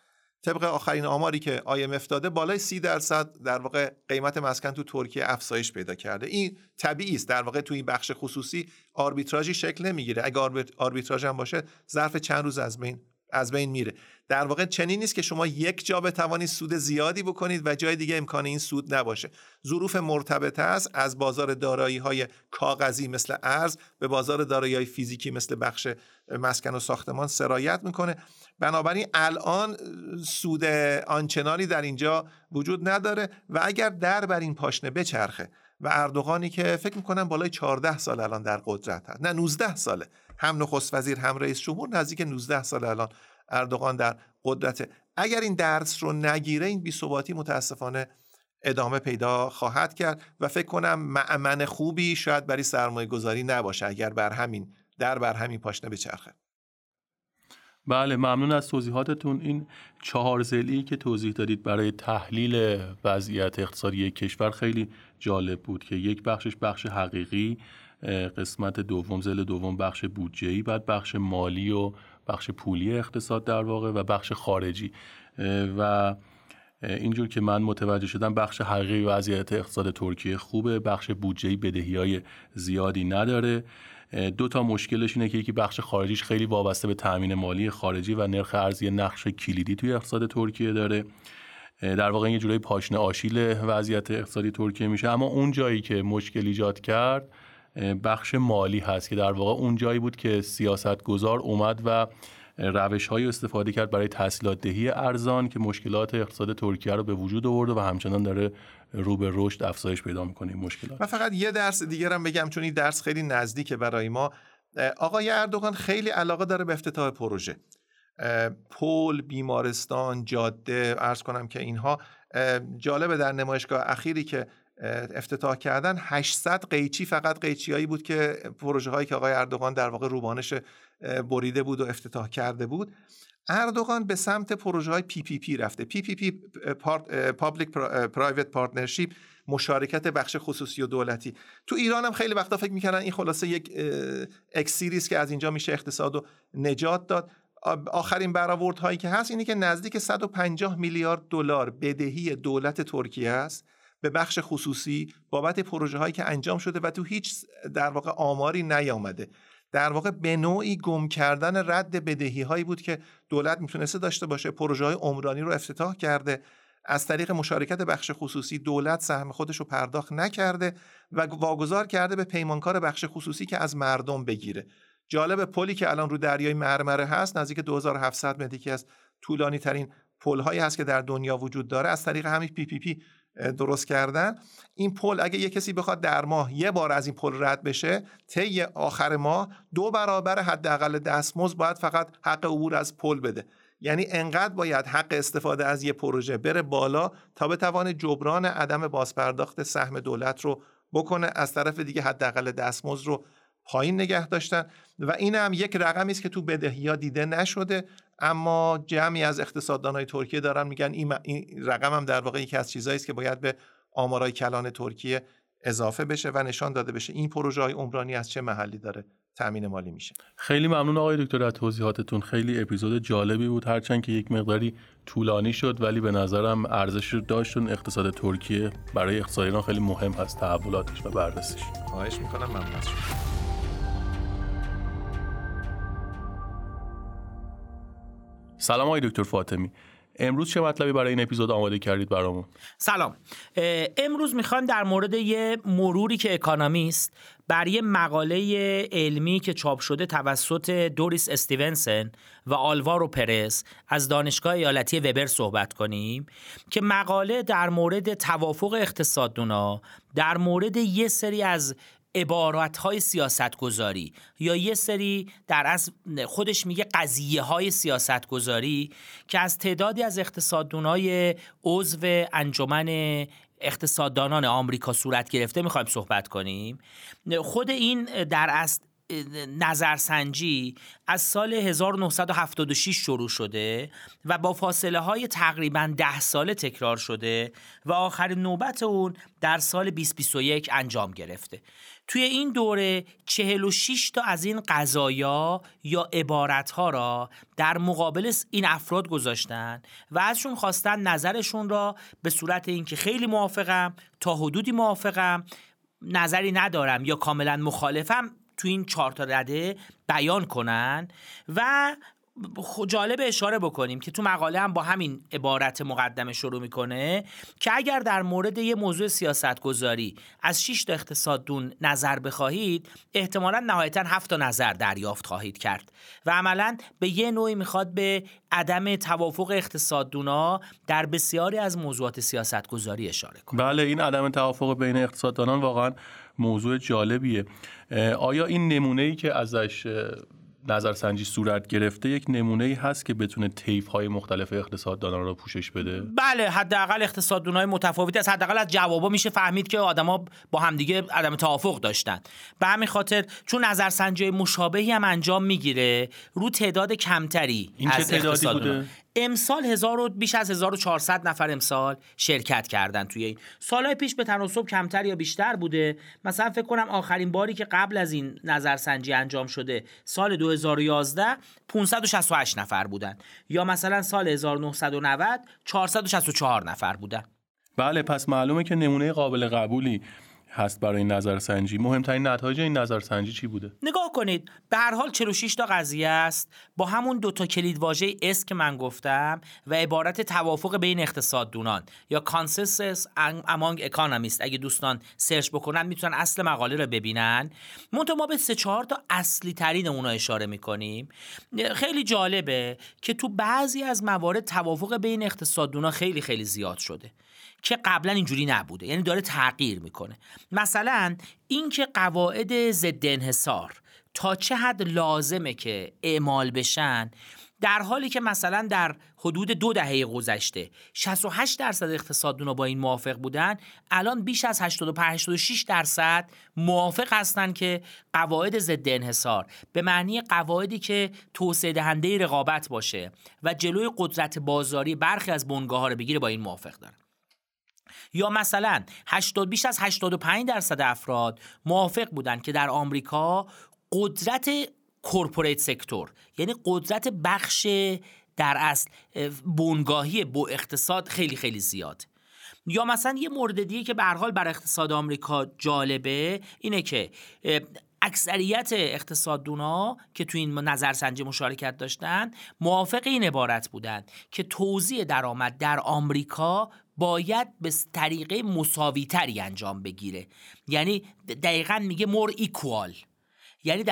طبق آخرین آماری که IMF داده، بالای 30% در واقع قیمت مسکن تو ترکیه افزایش پیدا کرده. این طبیعی است، در واقع تو این بخش خصوصی آربیتراژی شکل نمیگیره. اگه آربیتراژ هم باشه ظرف چند روز از بین میره. در واقع چنین نیست که شما یک جا بتوانید سود زیادی بکنید و جای دیگه امکان این سود نباشه. ظروف مرتبطه است از بازار دارایی‌های کاغذی مثل ارز به بازار دارایی‌های فیزیکی مثل بخش مسکن و ساختمان سرایت میکنه. بنابراین الان سود آنچنانی در اینجا وجود نداره و اگر در بر این پاشنه بچرخه و اردوغانی که فکر میکنم بالای 14 سال الان در قدرت هست، نه 19 ساله، هم نخست وزیر هم رئیس جمهور، نزدیک 19 سال الان اردوغان در قدرته، اگر این درس رو نگیره این بی‌ثباتی متاسفانه ادامه پیدا خواهد کرد و فکر کنم مأمن خوبی شاید برای سرمایه گذاری نباشه اگر بر همین پاشنه بچرخه. بله، ممنون از توضیحاتتون. این 4 ضلعی که توضیح دادید برای تحلیل وضعیت اقتصادی کشور خیلی جالب بود که یک بخشش بخش حقیقی، قسمت دوم ضلع دوم بخش بودجه‌ای، بعد بخش مالی و بخش پولی اقتصاد در واقع و بخش خارجی. و اینجور که من متوجه شدم بخش حقیقی وضعیت اقتصاد ترکیه خوبه، بخش بودجه‌ای بدهی‌های زیادی نداره. دو تا مشکلش اینه که یکی بخش خارجیش خیلی وابسته به تأمین مالی خارجی و نرخ ارز نقش کلیدی توی اقتصاد ترکیه داره. در واقع یه جورایی پاشنه آشیل وضعیت اقتصادی ترکیه میشه. اما اون جایی که مشکل ایجاد کرد بخش مالی هست که در واقع اون جایی بود که سیاستگزار اومد و روش‌های استفاده کرد برای تسهیلات دهی ارزان که مشکلات اقتصاد ترکیه رو به وجود آورد و همچنان داره رو به رشد افزایش پیدا می‌کنه این مشکلات. من فقط یه درس دیگه هم بگم چون این درس خیلی نزدیکه برای ما. آقای اردوغان خیلی علاقه داره به افتتاح پروژه. پل، بیمارستان، جاده، عرض کنم که اینها جالبه در نمایشگاه اخیری که افتتاح کردن 800 قیچی فقط قیچیایی بود که پروژه هایی که آقای اردوغان در واقع روبانش بریده بود و افتتاح کرده بود. اردوغان به سمت پروژه های PPP رفته. PPP Public Private Partnership، مشارکت بخش خصوصی و دولتی. تو ایران هم خیلی وقتا فکر می‌کردن این خلاصه یک اکسیریست که از اینجا میشه اقتصاد رو نجات داد. آخرین برآورد هایی که هست اینه که نزدیک 150 میلیارد دلار بدهی دولت ترکیه است به بخش خصوصی بابت پروژه هایی که انجام شده و تو هیچ در واقع آماری نیامده. در واقع به نوعی گم کردن رد بدهی هایی بود که دولت میتونسته داشته باشه. پروژه های عمرانی رو افتتاح کرده، از طریق مشارکت بخش خصوصی دولت سهم خودش رو پرداخت نکرده و واگذار کرده به پیمانکار بخش خصوصی که از مردم بگیره. جالب، پلی که الان رو دریای مرمره هست نزدیک 2700 متری که از طولانی ترین پل هایی هست که در دنیا وجود داره، از طریق همین PPP درست کردن. این پل اگه یه کسی بخواد در ماه یه بار از این پل رد بشه، طی آخر ماه 2 برابر حداقل دستمزد باید فقط حق عبور از پل بده. یعنی انقدر باید حق استفاده از یه پروژه بره بالا تا بتونه جبران عدم بازپرداخت سهم دولت رو بکنه، از طرف دیگه حداقل دستمزد رو پایین نگه داشتن. و این هم یک رقمی است که تو بدهی‌ها دیده نشده، اما جمعی از اقتصاددانای ترکیه دارن میگن این رقم هم در واقع یکی از چیزایی است که باید به آمارای کلان ترکیه اضافه بشه و نشان داده بشه این پروژه‌های عمرانی از چه محلی داره تامین مالی میشه. خیلی ممنون آقای دکتر از توضیحاتتون. خیلی اپیزود جالبی بود، هرچند که یک مقداری طولانی شد، ولی به نظرم ارزش رو داشت. اقتصاد ترکیه برای اقتصادیان خیلی مهم هست، تحولاتش و بررسیش. خواهش می‌کنم، ممنون از شما. سلام آقای دکتر فاطمی، امروز چه مطلبی برای این اپیزود آماده کردید برامون؟ سلام، امروز میخوام در مورد یه مروری که اکونومیست بر یه مقاله علمی که چاپ شده توسط دوریس استیونسن و آلوارو پرس از دانشگاه ایالتی وبر صحبت کنیم که مقاله در مورد توافق اقتصاددانا در مورد یه سری از عباراتهای سیاستگذاری یا یه سری در از خودش میگه قضیه های سیاستگذاری که از تعدادی از اقتصاددانای عضو انجمن اقتصاددانان آمریکا صورت گرفته میخوایم صحبت کنیم. خود این در از نظرسنجی از سال 1976 شروع شده و با فاصله های تقریباً 10 ساله تکرار شده و آخرین نوبت اون در سال 2021 انجام گرفته. توی این دوره 46 تا از این قضایا یا عبارتها را در مقابل این افراد گذاشتن و ازشون خواستن نظرشون را به صورت اینکه خیلی موافقم، تا حدودی موافقم، نظری ندارم یا کاملا مخالفم تو این 4 تا رده بیان کنن. و جالب اشاره بکنیم که تو مقاله هم با همین عبارت مقدمه شروع میکنه که اگر در مورد یه موضوع سیاستگذاری از 6 تا اقتصاددون نظر بخواهید، احتمالاً نهایتاً 7 تا نظر دریافت خواهید کرد و عملاً به یه نوعی میخواد به عدم توافق اقتصاددونا در بسیاری از موضوعات سیاستگذاری اشاره کنه. بله، این عدم توافق بین اقتصاددانان واقعاً موضوع جالبیه. آیا این نمونه‌ای که ازش نظرسنجی صورت گرفته یک نمونه‌ای هست که بتونه طیف‌های مختلف اقتصاددانان را پوشش بده؟ بله، حداقل اقتصاددان‌های متفاوتی از حداقل از جوابا میشه فهمید که آدما با همدیگه عدم توافق داشتن. به همین خاطر چون نظرسنجی مشابهی هم انجام میگیره رو تعداد کمتری از اقتصاددانان. امسال بیش از 1400 نفر امسال شرکت کردن توی این. سالهای پیش به تناسب کمتر یا بیشتر بوده. مثلا فکر کنم آخرین باری که قبل از این نظرسنجی انجام شده سال 2011 568 نفر بودن، یا مثلا سال 1990 464 نفر بودن. بله، پس معلومه که نمونه قابل قبولی هست برای این نظرسنجی. مهمترین نتایج این نظرسنجی چی بوده؟ نگاه کنید، به هر حال 46 تا قضیه است با همون دوتا کلیدواژه اس که من گفتم و عبارت توافق بین اقتصاددونان یا consensus among economists. اگه دوستان سرچ بکنن میتونن اصل مقاله رو ببینن. ما به 3-4 تا اصلی ترین اونها اشاره میکنیم. خیلی جالبه که تو بعضی از موارد توافق بین اقتصاددونان خیلی خیلی زیاد شده که قبلا اینجوری نبوده، یعنی داره تغییر میکنه. مثلا اینکه قواعد ضد انحصار تا چه حد لازمه که اعمال بشن، در حالی که مثلا در حدود 2 دهه گذشته 68% اقتصاددونا با این موافق بودن، الان بیش از 85-86% موافق هستن که قواعد ضد انحصار به معنی قواعدی که توسعه دهنده رقابت باشه و جلوی قدرت بازاری برخی از بنگاه‌ها رو بگیره با این موافق دارن. یا مثلا بیش از 85% افراد موافق بودن که در آمریکا قدرت کورپوریت سکتور، یعنی قدرت بخش در اصل بنگاهی با اقتصاد، خیلی خیلی زیاد. یا مثلا یه مورد دیگه که به هر حال بر اقتصاد آمریکا جالبه اینه که اکثریت اقتصاددونا که تو این نظرسنجی مشارکت داشتن موافق این عبارت بودند که توزیع درآمد در آمریکا باید به طریقه مساوی‌تری انجام بگیره. یعنی دقیقاً میگه مور ایکوال، یعنی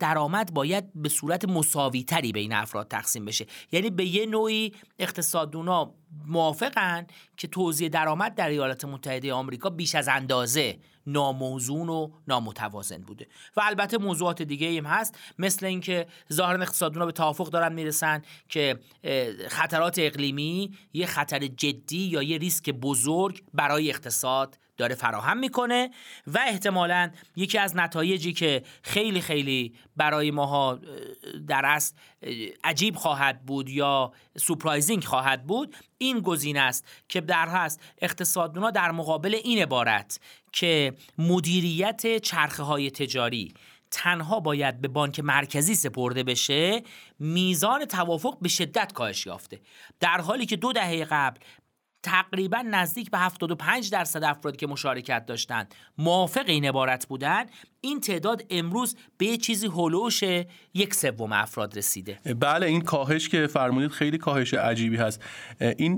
درآمد باید به صورت مساوی‌تری بین افراد تقسیم بشه. یعنی به یه نوعی اقتصاددونا موافقن که توزیع درآمد در ایالات متحده آمریکا بیش از اندازه ناموزون و نامتوازن بوده. و البته موضوعات دیگه ایم هست، مثل اینکه ظاهرا اقتصاددونا به توافق دارن میرسن که خطرات اقلیمی یه خطر جدی یا یه ریسک بزرگ برای اقتصاد داره فراهم میکنه. و احتمالاً یکی از نتایجی که خیلی خیلی برای ماها در اصل عجیب خواهد بود یا سورپرایزینگ خواهد بود این گزینه است که در هست اقتصاددونا در مقابل این عبارت که مدیریت چرخه های تجاری تنها باید به بانک مرکزی سپرده بشه، میزان توافق به شدت کاهش یافته، در حالی که 2 دهه قبل تقریبا نزدیک به 75% افراد که مشارکت داشتند موافق این عبارت بودن. این تعداد امروز به چیزی هولوش 1/3 افراد رسیده. بله، این کاهش که فرمودید خیلی کاهش عجیبی هست. این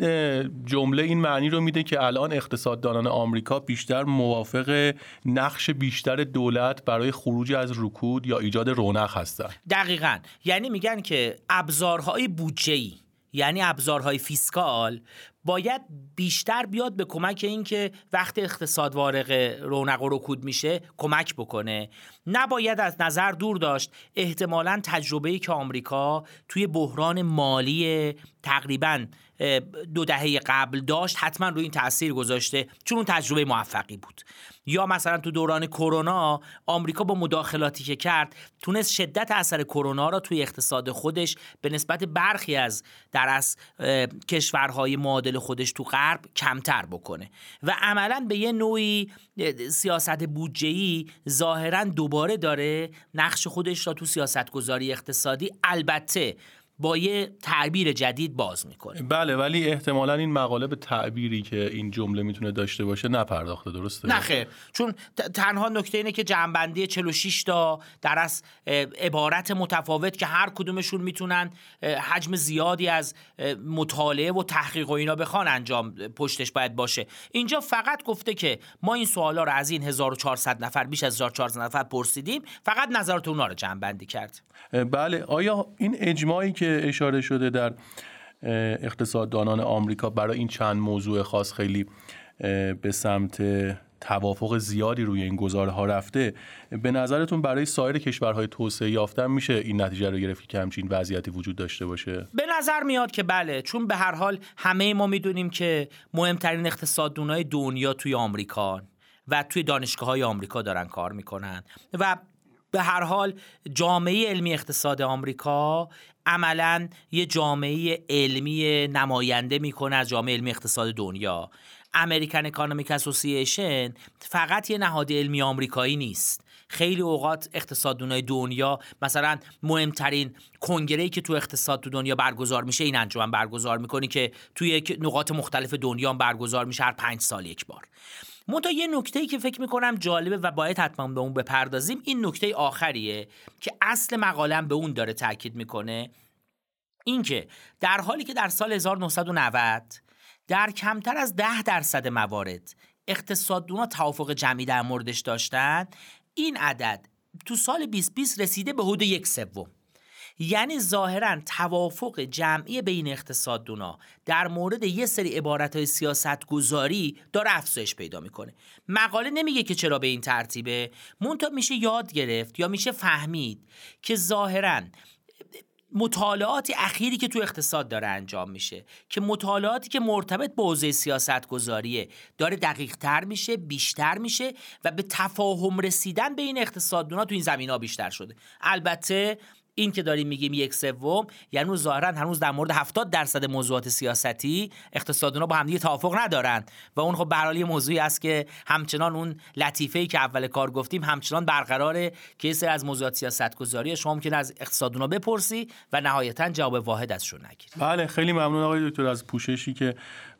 جمله این معنی رو میده که الان اقتصاددانان آمریکا بیشتر موافق نقش بیشتر دولت برای خروج از رکود یا ایجاد رونق هستن. دقیقاً، یعنی میگن که ابزارهای بودجه‌ای، یعنی ابزارهای فیسکال باید بیشتر بیاد به کمک این که وقت اقتصاد وارق رونق و رکود میشه کمک بکنه. نباید از نظر دور داشت احتمالاً تجربه‌ای که آمریکا توی بحران مالی تقریباً 2 دهه قبل داشت حتما روی این تأثیر گذاشته، چون اون تجربه موفقی بود. یا مثلا تو دوران کرونا آمریکا با مداخلاتی که کرد تونست شدت اثر کرونا را توی اقتصاد خودش به نسبت برخی از کشورهای معادل خودش تو غرب کمتر بکنه و عملاً به یه نوعی سیاست بودجه‌ای ظاهراً دوباره داره نقش خودش را تو سیاست‌گذاری اقتصادی، البته با یه تعبیر جدید، باز میکنه. بله، ولی احتمالاً این مقاله به تعبیری که این جمله میتونه داشته باشه نپرداخته، درسته؟ نه خیر، چون تنها نکته اینه که جمع‌بندی 46 تا در از عبارت متفاوت که هر کدومشون میتونن حجم زیادی از مطالعه و تحقیق و اینا بخوان انجام پشتش باید باشه. اینجا فقط گفته که ما این سوالا رو از این 1400 نفر بیش از 1400 نفر پرسیدیم، فقط نظرات اونها رو جمع‌بندی کرد. بله، آیا این اجماعی که اشاره شده در اقتصاددانان آمریکا برای این چند موضوع خاص خیلی به سمت توافق زیادی روی این گزارها رفته، به نظرتون برای سایر کشورهای توسعه یافته میشه این نتیجه رو گرفت که همچین وضعیتی وجود داشته باشه؟ به نظر میاد که بله، چون به هر حال همه ما میدونیم که مهمترین اقتصاددانای دنیا توی آمریکا و توی دانشگاه‌های آمریکا دارن کار میکنن و به هر حال جامعه علمی اقتصاد آمریکا عملاً یه جامعه علمی نماینده میکنه از جامعه علمی اقتصاد دنیا. امریکن اکانومیک اسوسییشن فقط یه نهاد علمی آمریکایی نیست. خیلی اوقات اقتصاددانای دنیا، مثلا مهمترین کنگره‌ای که تو اقتصاد تو دنیا برگزار میشه این انجمن برگزار میکنه که توی نقاط مختلف دنیا برگزار میشه، هر 5 سال یک بار. منتها یه نکته‌ای که فکر میکنم جالبه و باید حتما به اون بپردازیم، این نکته آخریه که اصل مقاله‌ام به اون داره تاکید میکنه، این که در حالی که در سال 1990 در کمتر از 10% موارد اقتصاددان‌ها توافق جمعی در موردش داشتن، این عدد تو سال 2020 رسیده به حدود 1/3. یعنی ظاهراً توافق جمعی بین اقتصاددان‌ها در مورد یه سری عبارت‌های سیاست‌گذاری داره افزایش پیدا می‌کنه. مقاله نمیگه که چرا به این ترتیبه، منتها میشه یاد گرفت یا میشه فهمید که ظاهراً مطالعات اخیری که تو اقتصاد داره انجام میشه، که مطالعاتی که مرتبط با حوزه سیاست‌گذاریه، داره دقیق‌تر میشه، بیشتر میشه و به تفاهم رسیدن بین اقتصاددان‌ها تو این زمینه‌ها بیشتر شده. البته این که داریم میگیم 1/3 یعنی ظاهرا هنوز در مورد 70% موضوعات سیاسی اقتصاددان‌ها با همدیگه توافق ندارن و اون خب به هر حال یه موضوعی است که همچنان اون لطیفه‌ای که اول کار گفتیم همچنان برقراره که یه سری از موضوعات سیاست‌گذاری شما ممکنه از اقتصاددان‌ها بپرسی و نهایتاً جواب واحد ازشون نگیری. بله، خیلی ممنون آقای دکتر از پوششی که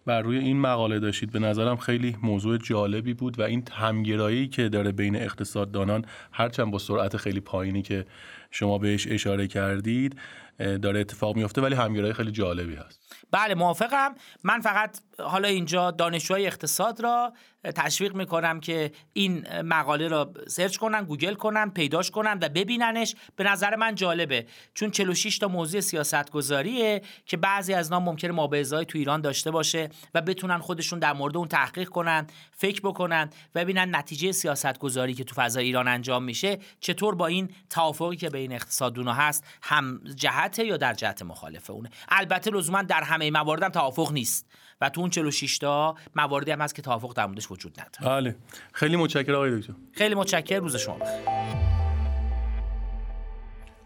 بر روی این مقاله داشتید. به نظرم خیلی موضوع جالبی بود و این همگرایی که داره بین اقتصاددانان، هرچند با سرعت خیلی پایینی که شما بهش اشاره کردید، داره اتفاق میفته، ولی همگرایی خیلی جالبی هست. بله، موافقم. من فقط حالا اینجا دانشجوهای اقتصاد را تشویق میکنم که این مقاله را سرچ کنن، گوگل کنن، پیداش کنن و ببیننش. به نظر من جالبه، چون 46 تا موضوع سیاست‌گذاریه که بعضی از نام ممکنه مابعضای تو ایران داشته باشه و بتونن خودشون در مورد اون تحقیق کنن، فکر بکنن و ببینن نتیجه سیاست‌گذاری که تو فضای ایران انجام میشه چطور با این توافقی که بین اقتصاددان‌ها هست هم جهته یا در جهت مخالفه اونه. البته لزوما در همه موارد هم توافق نیست و تو اون 46 تا مواردی هم هست که توافق در موردش وجود نداره. بله، خیلی متشکرم آقای دکتر. خیلی متشکرم، روز شما بخیر.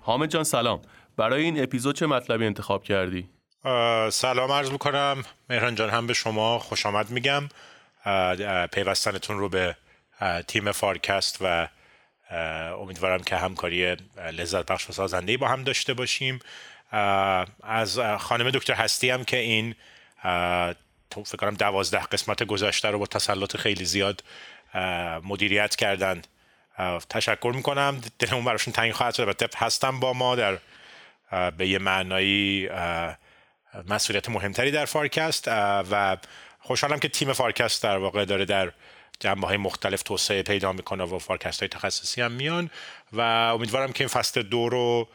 حامد جان سلام، برای این اپیزود چه مطلبی انتخاب کردی؟ سلام عرض می‌کنم مهران جان، هم به شما خوش آمد میگم، پیوستنتون رو به تیم فارکست و امیدوارم که همکاری لذت بخش و سازنده با هم داشته باشیم. از خانم دکتر هستی هم که این فکر کنم 12 قسمت گذشته رو با تسلط خیلی زیاد مدیریت کردن، تشکر میکنم. دلمون براشون تنگ خواهد شد. البته هستم با ما در به یه معنایی مسئولیت مهمتری در فارکست و خوشحالم که تیم فارکست در واقع داره در جنبه‌های مختلف توسعه پیدا میکنه و فارکست‌های تخصصی هم میان و امیدوارم که این فصل 2 رو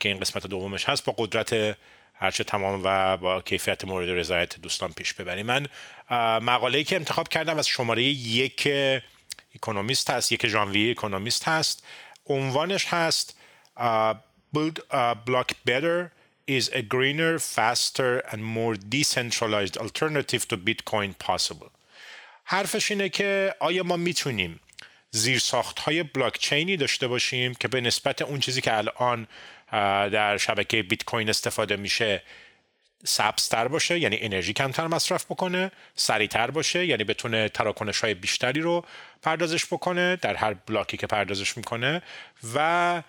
که این قسمت دومش هست با قدرت هرچه تمام و با کیفیت مورد رضایت دوستان پیش ببریم. من مقاله‌ای که انتخاب کردم از شماره 1 اکونومیست هست، 1 ژانویه اکونومیست هست. عنوانش هست Build a Block Better is a greener, faster and more decentralized alternative to Bitcoin possible. حرفش اینه که آیا ما میتونیم زیرساخت‌های بلاکچینی داشته باشیم که به نسبت اون چیزی که الان در شبکه بیت کوین استفاده میشه سبزتر باشه، یعنی انرژی کمتر مصرف بکنه، سریعتر باشه، یعنی بتونه تراکنش‌های بیشتری رو پردازش بکنه در هر بلاکی که پردازش میکنه و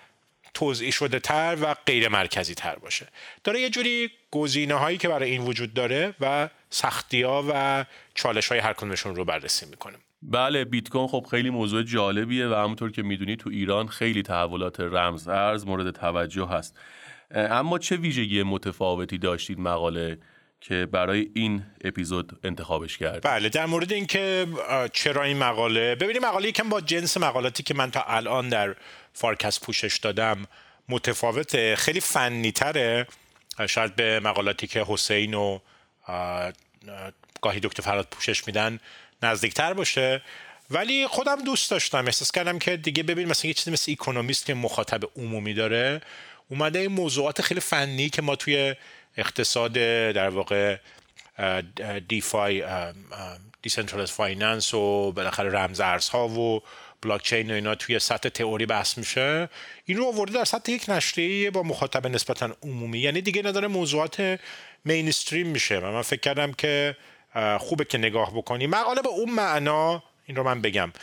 توزیع شده تر و غیر مرکزی تر باشه. داره یه جوری گزینه‌هایی که برای این وجود داره و سختی‌ها و چالش‌های هر کدومشون رو بررسی میکنه. بله، بیت کوین خب خیلی موضوع جالبیه و همونطور که میدونی تو ایران خیلی تحولات رمز ارز مورد توجه هست. اما چه ویژگی متفاوتی داشتید مقاله که برای این اپیزود انتخابش کردید؟ بله، در مورد اینکه چرا این مقاله، ببینید مقاله یکم با جنس مقالاتی که من تا الان در فارکست پوشش دادم متفاوته، خیلی فنی تره، شاید به مقالاتی که حسین و گاهی دکتر فرهاد پوشش میدن نزدیکتر باشه، ولی خودم دوست داشتم، احساس کردم که دیگه ببین مثلا یه چیزی مثل اکونومیست که مخاطب عمومی داره اومده این موضوعات خیلی فنی که ما توی اقتصاد در واقع دیفای دیسنترالایزد فایننس و بالاخره رمز ارزها و بلاکچین و اینا توی سطح تئوری بحث میشه، این رو آورده در سطح یک نشریه با مخاطب نسبتا عمومی، یعنی دیگه نداره موضوعات مینستریم میشه. و من فکر کردم که خوبه که نگاه بکنی مقاله به اون معنا. این رو من بگم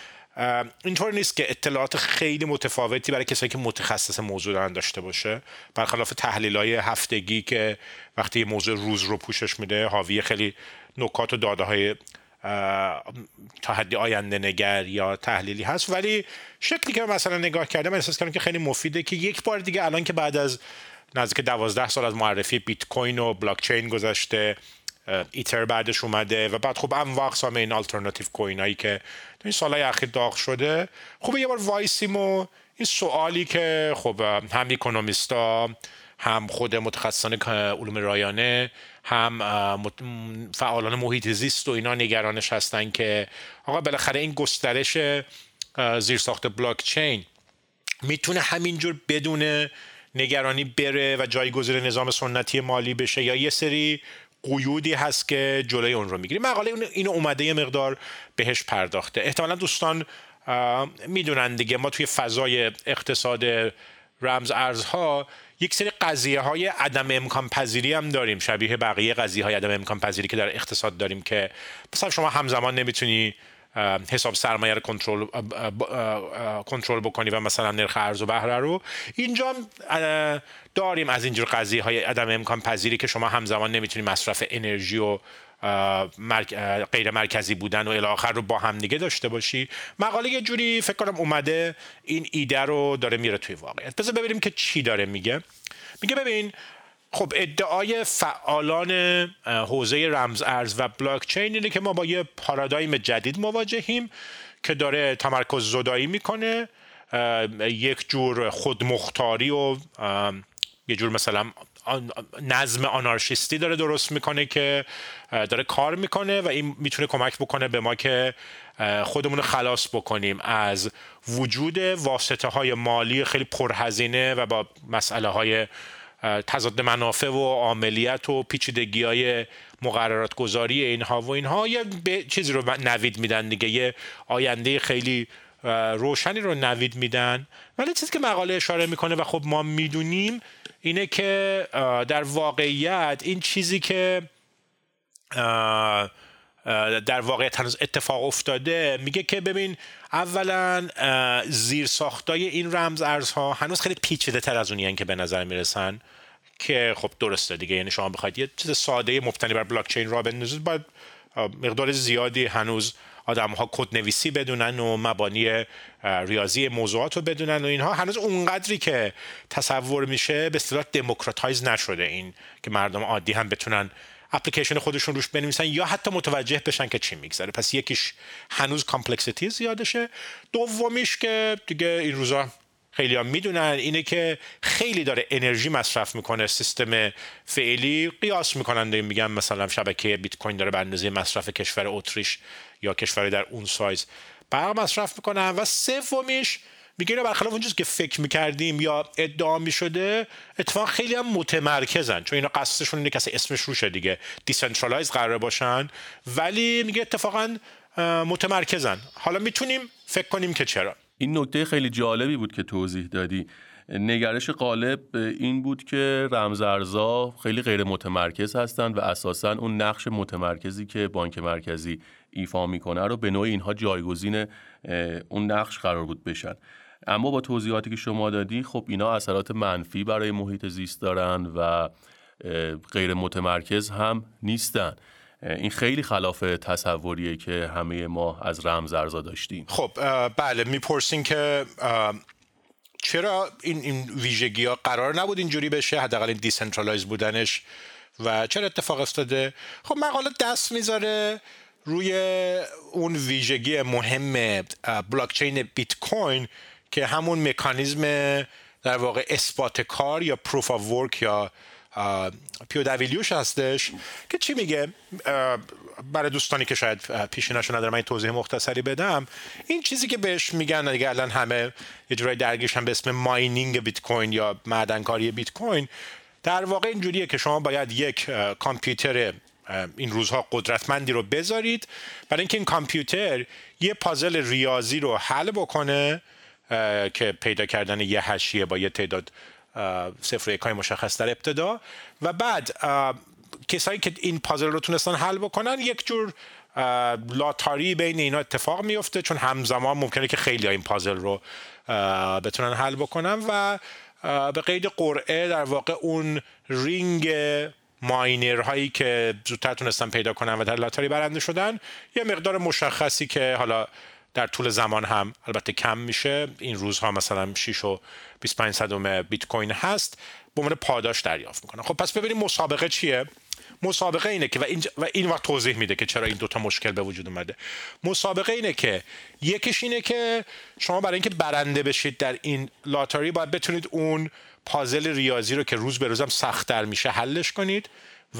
اینطور نیست که اطلاعات خیلی متفاوتی برای کسایی که متخصص موضوع دارن داشته باشه، برخلاف تحلیل‌های هفتگی که وقتی موضوع روز رو پوشش میده حاوی خیلی نکات و داده‌های تا حدی آینده نگر یا تحلیلی هست. ولی شکلی که مثلا نگاه کردم احساس کردم که خیلی مفیده که یک بار دیگه الان که بعد از نزدیک 12 سال از معرفی بیت کوین و بلاک چین گذشته، ایتر بعدش اومده و بعد خب انواع اقسام این آلترناتیو کوین هایی که تو این سالهای اخیر داغ شده، خوبه یه بار وایسیم و این سوالی که خب هم اکونومیستا، هم خود متخصصان علوم رایانه، هم فعالان محیط زیست و اینا نگرانش هستن که آقا بالاخره این گسترش زیرساخت بلاکچین میتونه همینجور بدون نگرانی بره و جایگزین نظام سنتی مالی بشه یا یه سری قیودی هست که جلوی اون رو میگیره. مقاله اینو اومده یه مقدار بهش پرداخته. احتمالا دوستان میدونن دیگه ما توی فضای اقتصاد رمز ارزها یک سری قضیه های عدم امکان پذیری هم داریم، شبیه بقیه قضیه های عدم امکان پذیری که در اقتصاد داریم، که مثلا شما همزمان نمیتونی حساب سرمایه رو کنترل بکنی و مثلا نرخ ارز و بهره رو. اینجا داریم از اینجور قضیه های عدم امکان پذیری که شما همزمان نمیتونی مصرف انرژی و غیر مرکزی بودن و الی آخر رو با هم دیگه داشته باشی. مقاله یه جوری فکر کنم اومده این ایده رو داره میره توی واقعیت. بذار ببینیم که چی داره میگه. میگه ببین خب ادعای فعالان حوزه رمز ارز و بلاکچین اینه که ما با یه پارادایم جدید مواجهیم که داره تمرکز زدایی میکنه، یک جور خودمختاری و یه جور مثلا نظم آنارشیستی داره درست میکنه که داره کار میکنه و این میتونه کمک بکنه به ما که خودمون خلاص بکنیم از وجود واسطه های مالی خیلی پرهزینه و با مسئله های تضاد منافع و عاملیت و پیچیدگی های مقررات گذاری اینها و اینها. یه چیزی رو نوید میدن دیگه، یه آینده خیلی روشنی رو نوید میدن. ولی چیزی که مقاله اشاره میکنه و خب ما میدونیم اینه که در واقعیت این چیزی که در واقعیت هنوز اتفاق افتاده، میگه که ببین اولا زیرساختای این رمز ارزها هنوز خیلی پیچیده تر از اونیان که به نظر میرسن، که خب درسته دیگه، یعنی شما بخواید یه چیز ساده مبتنی بر بلاکچین را بندازید باید مقدار زیادی هنوز آدم‌ها کدنویسی بدونن و مبانی ریاضی موضوعات رو بدونن و اینها هنوز اونقدری که تصور میشه به اصطلاح دموکراتایز نشده، این که مردم عادی هم بتونن اپلیکیشن خودشون روش بنویسن یا حتی متوجه بشن که چی میگذره. پس یکیش هنوز کامپلکسیتی زیادشه. دومیش که دیگه این روزا خیلی هم میدونن اینه که خیلی داره انرژی مصرف میکنه سیستم فعلی. قیاس میکنن دیگه، میگن مثلا شبکه بیت کوین داره به اندازه مصرف کشور اتریش یا کشوری در اون سایز برق مصرف میکنن. و سومیش میگه اینا برخلاف اون چیزی که فکر میکردیم یا ادعا میشده اتفاقا خیلی هم متمرکزن، چون اینا قصدشون اینه که اسمش روشه دیگه، دیسنترالایز قراره باشن، ولی میگه اتفاقا متمرکزن. حالا میتونیم فکر کنیم که چرا. این نکته خیلی جالبی بود که توضیح دادی. نگرش غالب این بود که رمزارزها خیلی غیر متمرکز هستند و اساساً اون نقش متمرکزی که بانک مرکزی ایفا میکنه رو به نوعی اینها جایگزین اون نقش قرار بود بشن. اما با توضیحاتی که شما دادی خب اینا اثرات منفی برای محیط زیست دارن و غیر متمرکز هم نیستن. این خیلی خلاف تصوریه که همه ما از رمزارزها داشتیم. خب بله، میپرسین که چرا این ویژگی‌ها قرار نبود اینجوری بشه، حداقل این دیسنترالایز بودنش، و چرا اتفاق افتاده. خب مقاله دست میذاره روی اون ویژگی مهم بلاکچین بیت کوین که همون مکانیزم در واقع اثبات کار یا پروف آف ورک یا POWش هستش. که چی میگه؟ برای دوستانی که شاید پیشیناشو ندارم من توضیح مختصری بدم. این چیزی که بهش میگن دیگه الان همه یه جورایی درگیرشن به اسم ماینینگ بیت کوین یا معدنکاری بیت کوین، در واقع اینجوریه که شما باید یک کامپیوتر این روزها قدرتمندی رو بذارید برای اینکه این کامپیوتر یه پازل ریاضی رو حل بکنه که پیدا کردن یه حشیه با یه تعداد صفر و یکای مشخص در ابتدا، و بعد کسایی که این پازل رو تونستن حل بکنن یک جور لاتاری بین اینا اتفاق میفته، چون همزمان ممکنه که خیلی ها این پازل رو بتونن حل بکنن و به قید قرعه در واقع اون رینگ ماینر هایی که زودتر تونستن پیدا کنن و در لاتاری برنده شدن یه مقدار مشخصی که حالا در طول زمان هم البته کم میشه، این روزها مثلا 6.25 بیت کوین هست، به عنوان پاداش دریافت میکنن. خب پس ببینیم مسابقه چیه؟ مسابقه اینه که و این وقت توضیح میده که چرا این دوتا مشکل به وجود اومده. مسابقه اینه که یکیش اینه که شما برای اینکه برنده بشید در این لاتاری باید بتونید اون پازل ریاضی رو که روز به روزم سخت‌تر میشه حلش کنید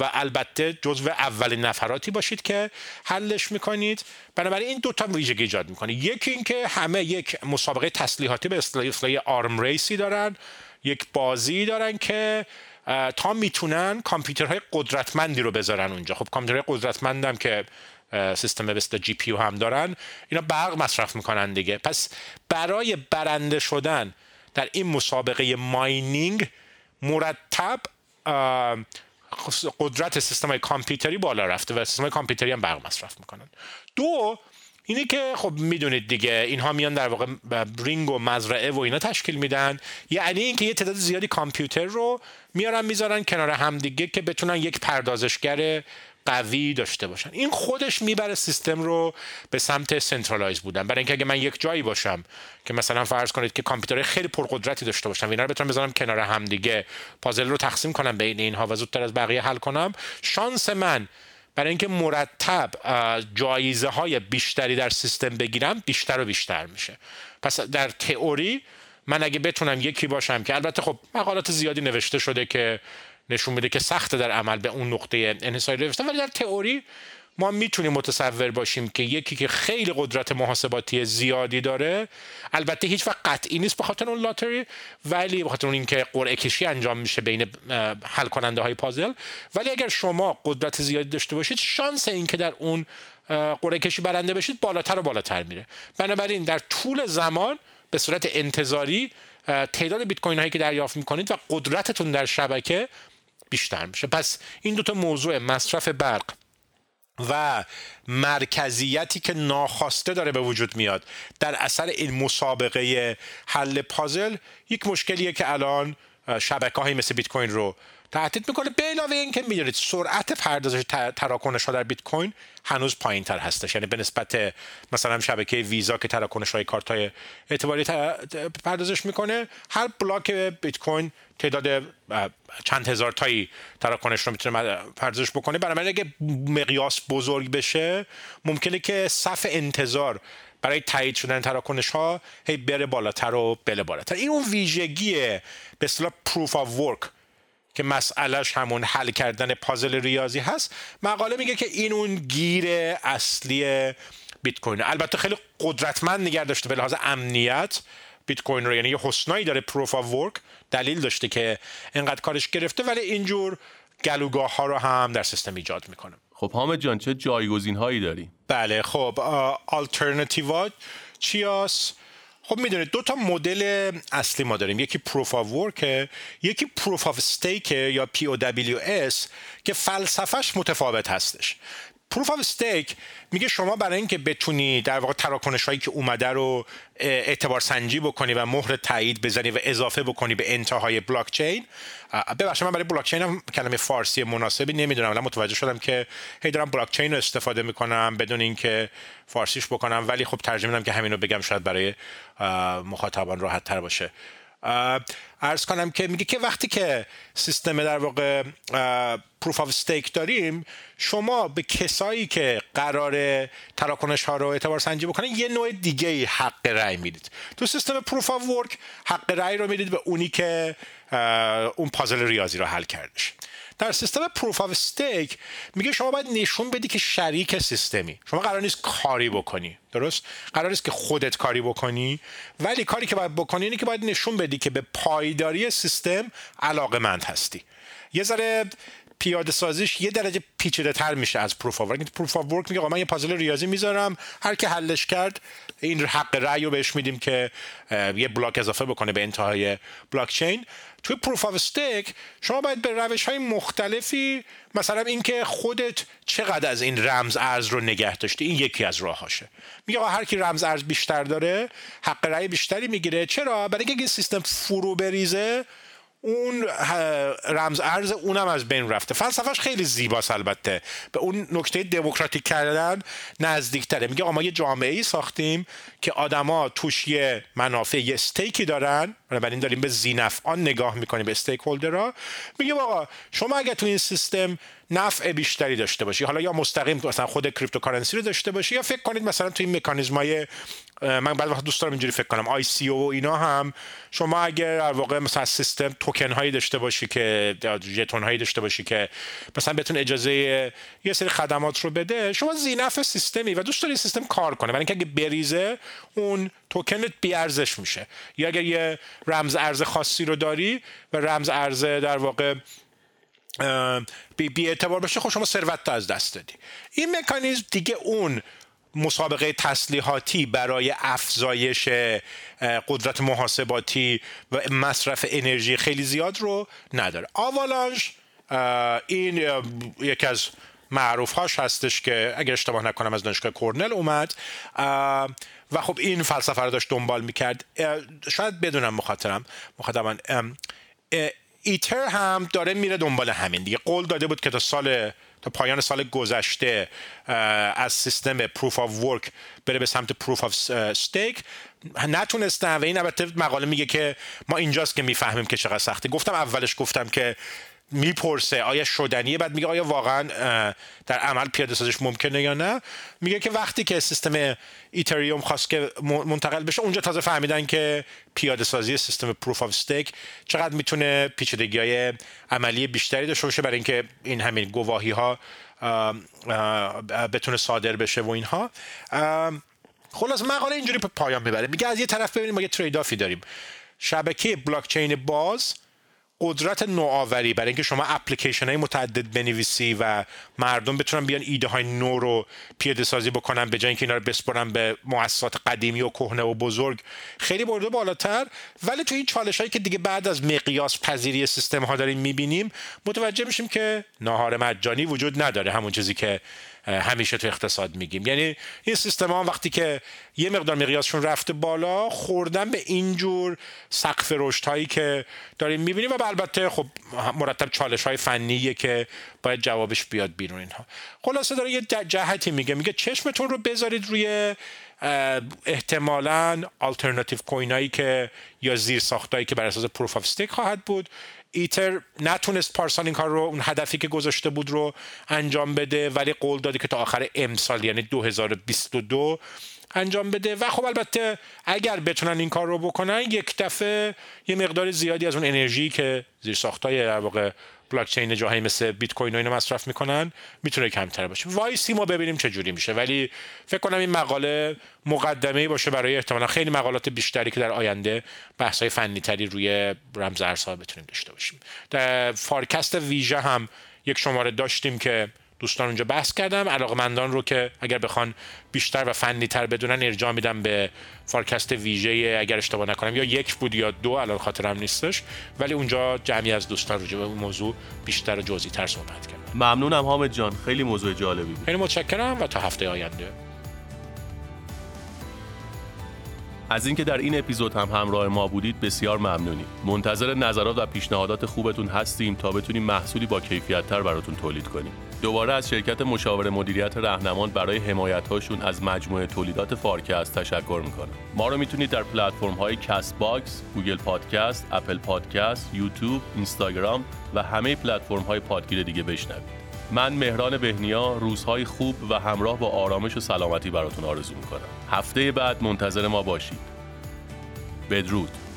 و البته جزو اولین نفراتی باشید که حلش میکنید. بنابراین این دوتا ویژگی ایجاد میکنه، یکی این که همه یک مسابقه تسلیحاتی به اصطلاح آرم ریسی دارن، یک بازی دارن که تا میتونن کامپیوترهای قدرتمندی رو بذارن اونجا. خب کامپیوترهای قدرتمند هم که سیستم به اصطلاح جی پی یو هم دارن، اینا برق مصرف میکنن دیگه. پس برای برنده شدن در این مسابقه ماینینگ مرتب قدرت سیستم‌های کامپیوتری بالا رفته و سیستم‌های کامپیوتری هم برق مصرف میکنن. دو اینه که خب میدونید دیگه اینها میان در واقع رینگ و مزرعه و اینا تشکیل میدن، یعنی اینکه یه تعداد زیادی کامپیوتر رو میارن میذارن کنار هم دیگه که بتونن یک پردازشگر قوی داشته باشن. این خودش میبره سیستم رو به سمت سنترالایز بودن، برای اینکه اگه من یک جایی باشم که مثلا فرض کنید که کامپیوترهای خیلی پرقدرتی داشته باشن و اینا رو بتونم بذارم کنار هم دیگه، پازل رو تقسیم کنم بین اینها و زودتر از بقیه حل کنم، شانس من برای اینکه مرتب جایزه های بیشتری در سیستم بگیرم بیشتر و بیشتر میشه. پس در تئوری من اگه بتونم یکی باشم که البته خب مقالات زیادی نوشته شده که نشون میده که سخت در عمل به اون نقطه انحصاری رسیدن، ولی در تئوری ما میتونیم متصور باشیم که یکی که خیلی قدرت محاسباتی زیادی داره، البته هیچ وقت قطعی نیست به خاطر اون لاتری، ولی به خاطر اون اینکه قرعه کشی انجام میشه بین حل کننده های پازل، ولی اگر شما قدرت زیادی داشته باشید شانس این که در اون قرعه کشی برنده بشید بالاتر و بالاتر میره. بنابراین در طول زمان به صورت انتظاری تعداد بیت کوین هایی که دریافت میکنید و قدرتتون در شبکه بیشتر میشه. پس این دو تا موضوع مصرف برق و مرکزیتی که ناخواسته داره به وجود میاد در اثر این مسابقه حل پازل یک مشکلیه که الان شبکه‌هایی مثل بیت کوین رو تهدید میکنه، به علاوه این که میدونید سرعت پردازش تراکنش‌ها در بیت کوین هنوز پایین‌تر هستش، یعنی به نسبت مثلا شبکه ویزا که تراکنش‌های کارت‌های اعتباری پردازش میکنه، هر بلاک بیت کوین تعداد چند هزار تایی تراکنش رو میتونه پردازش بکنه. بنابراین اگه مقیاس بزرگ بشه ممکنه که صف انتظار برای تایید شدن تراکنش ها هی بره بالاتر و بله بالاتر. این اون ویژگیه به اصطلاح پروف آف ورک که مسئلهش همون حل کردن پازل ریاضی هست. مقاله میگه که این اون گیر اصلی بیت کوین، البته خیلی قدرتمند نگه داشته به لحاظ امنیت بیت کوین رو، یعنی یه حسنایی داره پروف آف ورک، دلیل داشته که اینقدر کارش گرفته، ولی اینجور گلوگاه ها رو هم در سیستم ایجاد میکنه. خب حامد جان چه جایگزین هایی داری؟ بله خب آلترناتیوها چی هست؟ خب میدونید دو تا مدل اصلی ما داریم، یکی پروف آف ورک، یکی پروف آف استیک یا پی او دبلیو اس که فلسفهش متفاوت هستش. پروف آف استیک میگه شما برای اینکه بتونی در واقع تراکنش هایی که اومده رو اعتبار سنجی بکنی و مهر تایید بزنی و اضافه بکنی به انتهای بلاک چین، ببخشید من برای بلاک چین هم کلمه فارسی مناسبی نمیدونم، الان متوجه شدم که هی دارم بلاک چین رو استفاده میکنم بدون اینکه فارسیش بکنم، ولی خب ترجمه میدم که همین رو بگم شاید برای مخاطبان راحت تر باشه. عرض کنم که میگه که وقتی که سیستم در واقع پروف آف استیک داریم، شما به کسایی که قرار تراکنش ها رو اعتبار سنجی بکنن یه نوع دیگه حق رأی میدید. تو سیستم پروف آف ورک حق رأی رو میدید به اونی که اون پازل ریاضی رو حل کردش. در سیستم پروف آف استیک میگه شما باید نشون بدی که شریک سیستمی، شما قرار نیست کاری بکنی، درست؟ قرار نیست که خودت کاری بکنی، ولی کاری که باید بکنی اینه که باید نشون بدی که به پایداری سیستم علاقه‌مند هستی. یه ذره پیاده سازیش یه درجه پیچیده‌تر میشه از پروف آف ورک. پروف آف ورک میگه آقا من یه پازل ریاضی میذارم، هر کی حلش کرد این حق رأی رو بهش میدیم که یه بلاک اضافه بکنه به انتهای بلاک چین. توی پروف آف استیک شما باید به روش‌های مختلفی، مثلا اینکه خودت چقدر از این رمز ارز رو نگه داشتی، این یکی از راه‌هاشه. میگه آقا هر کی رمز ارز بیشتر داره حق رأی بیشتری میگیره. چرا؟ برای اینکه سیستم فرو بریزه اون رمز ارز اونم از بین رفته. فلسفهش خیلی زیباست، البته به اون نکته دموکراتیک کردن نزدیک‌تره. میگه ما یه جامعه‌ای ساختیم که آدما توش یه منافع یه استیکی دارن، بنابراین داریم به ذینفعان نگاه می‌کنیم، به استیک هولدرها. میگه آقا شما اگه تو این سیستم نفع بیشتری داشته باشی، حالا یا مستقیم مثلا خود کریپتوکارنسی رو داشته باشی، یا فکر کنید مثلا تو این مکانیزم‌های، من بعضی وقت دوست دارم اینجوری فکر کنم، آی سی او و اینا، هم شما اگر در واقع مثلا سیستم توکن هایی داشته باشی که جتون هایی داشته باشی که مثلا بتون اجازه یه سری خدمات رو بده، شما ذینفع سیستمی و دوست داری سیستم کار کنه، ولی اینکه بریزه اون توکنت بی ارزش میشه. یا اگر یه رمز ارز خاصی رو داری و رمز ارز در واقع بی اعتبار بشه، خب شما ثروت از دست دادی. این مکانیزم دیگه اون مسابقه تسلیحاتی برای افزایش قدرت محاسباتی و مصرف انرژی خیلی زیاد رو نداره. آوالانش این یکی از معروف‌هاش هستش که اگر اشتباه نکنم از دانشگاه کرنل اومد و خب این فلسفه رو داشت دنبال می‌کرد. شاید بدونم مخاطبان ایتر هم داره میره دنبال همین دیگه. قول داده بود که تا پایان سال گذشته از سیستم پروف آف ورک بره به سمت پروف آف استیک، نتونسته. و این البته مقاله میگه که ما اینجاست که میفهمیم که چقدر سخته. اولش گفتم که میپرسه آیا شدنیه، بعد میگه آیا واقعا در عمل پیاده سازیش ممکنه یا نه. میگه که وقتی که سیستم ایتریوم خواست که منتقل بشه، اونجا تازه فهمیدن که پیاده سازی سیستم پروف آف استیک چقدر میتونه پیچیدگی‌های عملی بیشتری داشته باشه، برای اینکه این همین گواهی‌ها بتونه صادر بشه و اینها. خلاص مقاله اینجوری به پایان میبره. میگه از یه طرف ببینیم ما یه ترید آفی داریم، شبکه بلاک چین باز، قدرت نوآوری برای اینکه شما اپلیکیشن های متعدد بنویسی و مردم بتونن بیان ایده های نو رو پیاده سازی بکنن به جای اینکه اینا رو بسپرن به مؤسسات قدیمی و کهنه و بزرگ، خیلی برده بالاتر. ولی تو این چالش هایی که دیگه بعد از مقیاس پذیری سیستم ها داریم میبینیم، متوجه میشیم که ناهار مجانی وجود نداره، همون چیزی که همیشه تو اقتصاد میگیم. یعنی این سیستم ها وقتی که یه مقدار مقیاسشون رفته بالا، خوردن به اینجور سقف رشد هایی که داریم میبینیم و البته خب مرتب چالش های فنیه که باید جوابش بیاد بیرون اینها. خلاصه داره یه جهتی میگه چشمتون رو بذارید روی احتمالاً آلترناتیو کوین هایی که یا زیر ساختایی که بر اساس پروف آف استیک خواهد بود. ایتر نتونست پارسال این کار رو، اون هدفی که گذاشته بود رو انجام بده، ولی قول داده که تا آخر امسال یعنی 2022 انجام بده. و خب البته اگر بتونن این کار رو بکنن، یک دفعه یه مقدار زیادی از اون انرژی که زیر ساختای در واقع بلاک چین جاهایی مثل بیت کوین و اینا مصرف میکنن میتونه کمتر باشه. وایسی ما ببینیم چه جوری میشه، ولی فکر کنم این مقاله مقدمه‌ای باشه برای احتمالاً خیلی مقالات بیشتری که در آینده بحث‌های فنی‌تری روی رمزارزها بتونیم داشته باشیم. در فارکست ویژه هم یک شماره داشتیم که دوستان اونجا بحث کردم. علاقمندان رو که اگر بخوان بیشتر و فنی‌تر بدونن، ارجاع میدم به فارکست ویژه، اگر اشتباه نکنم یا 1 بود یا 2، الان خاطرم نیستش، ولی اونجا جمعی از دوستان راجع به اون موضوع بیشتر و جزئی‌تر صحبت کردن. ممنونم حامد جان، خیلی موضوع جالبی بود. خیلی متشکرم و تا هفته آینده. از اینکه در این اپیزود هم همراه ما بودید بسیار ممنونیم. منتظر نظرات و پیشنهادات خوبتون هستیم تا بتونیم محصولی با کیفیت‌تر براتون تولید کنیم. دوباره از شرکت مشاور مدیریت رهنمان برای حمایت‌هاشون از مجموعه تولیدات فارکست تشکر می‌کنم. ما رو میتونید در پلتفرم‌های کست باکس، گوگل پادکست، اپل پادکست، یوتیوب، اینستاگرام و همه پلتفرم‌های پادگیر دیگه بشنوید. من مهران بهنیا روزهای خوب و همراه با آرامش و سلامتی براتون آرزو می‌کنم. هفته بعد منتظر ما باشید. بدرود.